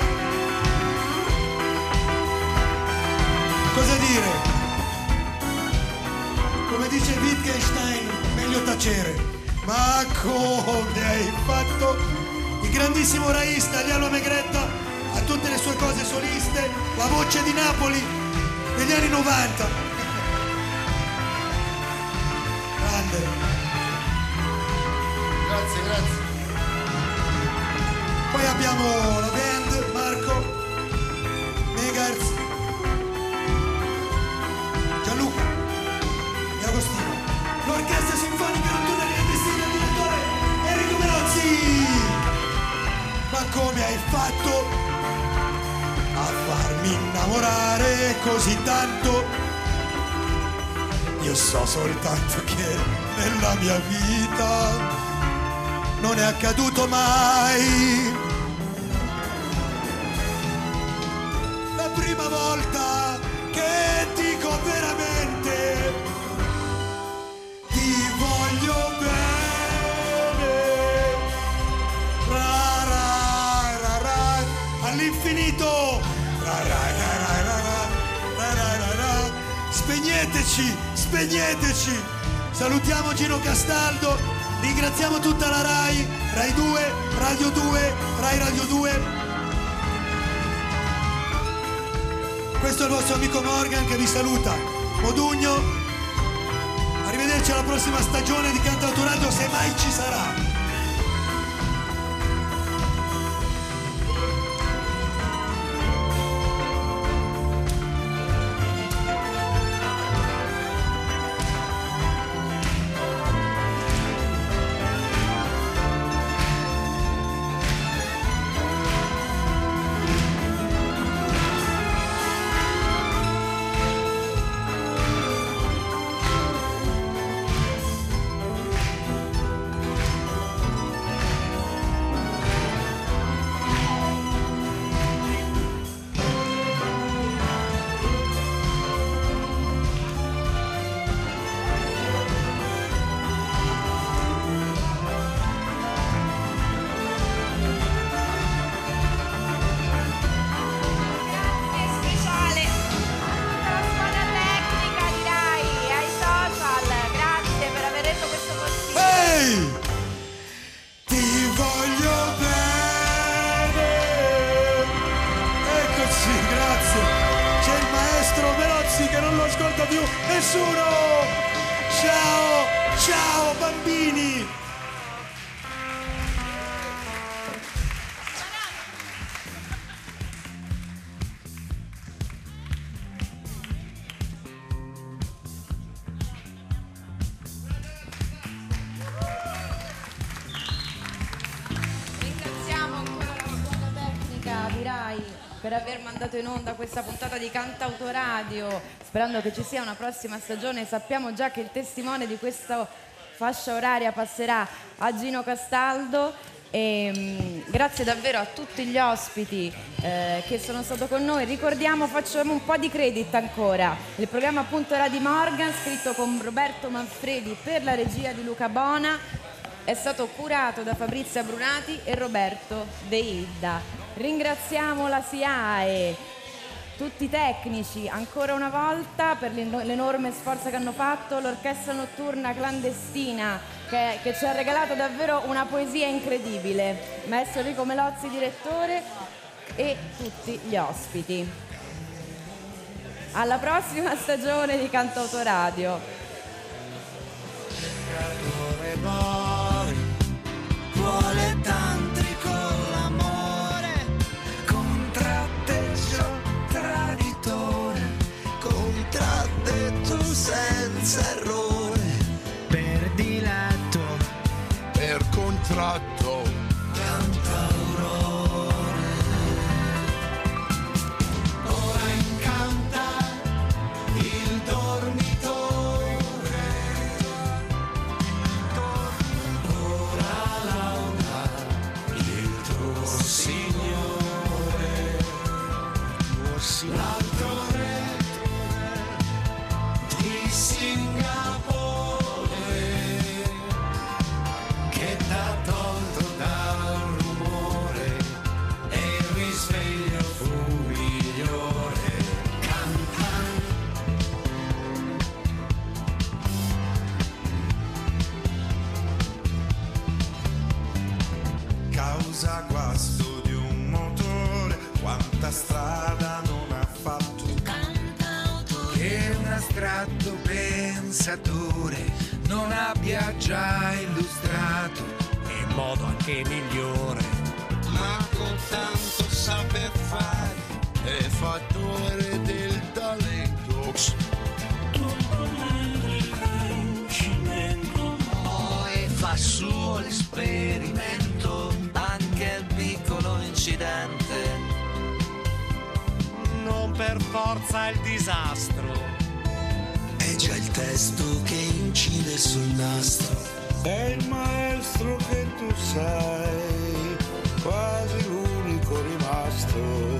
Cosa dire? Come dice Wittgenstein, meglio tacere. Ma come hai fatto? Il grandissimo Raiz, Italiano Megretta, a tutte le sue cose soliste, la voce di Napoli degli anni novanta. Grazie, grazie. Poi abbiamo la band, Marco, Megars, Gianluca e Agostino. L'Orchestra Sinfonica Notturna Clandestina, direttore Enrico Melozzi. Ma come hai fatto a farmi innamorare così tanto? Io so soltanto che nella mia vita non è accaduto mai. La prima volta che dico veramente ti voglio bene, ra, ra, ra, ra, all'infinito, ra, ra, ra, ra, ra, ra, ra, ra, ra. Spegneteci, spegneteci. Salutiamo Gino Castaldo, ringraziamo tutta la Rai, Rai due, Radio due, Rai Radio due. Questo è il vostro amico Morgan che vi saluta. Modugno, arrivederci alla prossima stagione di Cantautoradio, se mai ci sarà. In onda questa puntata di Cantautoradio, sperando che ci sia una prossima stagione. Sappiamo già che il testimone di questo fascia oraria passerà a Gino Castaldo. E, mh, grazie davvero a tutti gli ospiti eh, che sono stato con noi. Ricordiamo, facciamo un po' di credit ancora. Il programma appunto era di Morgan, scritto con Roberto Manfredi per la regia di Luca Bona. È stato curato da Fabrizia Brunati e Roberto De Idda. Ringraziamo la S I A E, tutti i tecnici ancora una volta per l'enorme sforzo che hanno fatto, l'Orchestra Notturna Clandestina, Che, che ci ha regalato davvero una poesia incredibile, maestro Enrico Melozzi, direttore, e tutti gli ospiti. Alla prossima stagione di Cantautoradio. Vuole tantrico l'amore, contraddetto traditore, contraddetto senza errore. Contratto cantautore, ora incanta il dormitore, ora lauda il tuo Signore, l'altro re di Singapore. Guasto di un motore, quanta strada non ha fatto, che un astratto pensatore non abbia già illustrato in modo anche migliore, ma con tanto saper fare è fattore del talento. Poi fa suo l'esperimento, anche il piccolo incidente, non per forza il disastro, è già il testo che incide sul nastro, è il maestro che tu sei, quasi l'unico rimasto.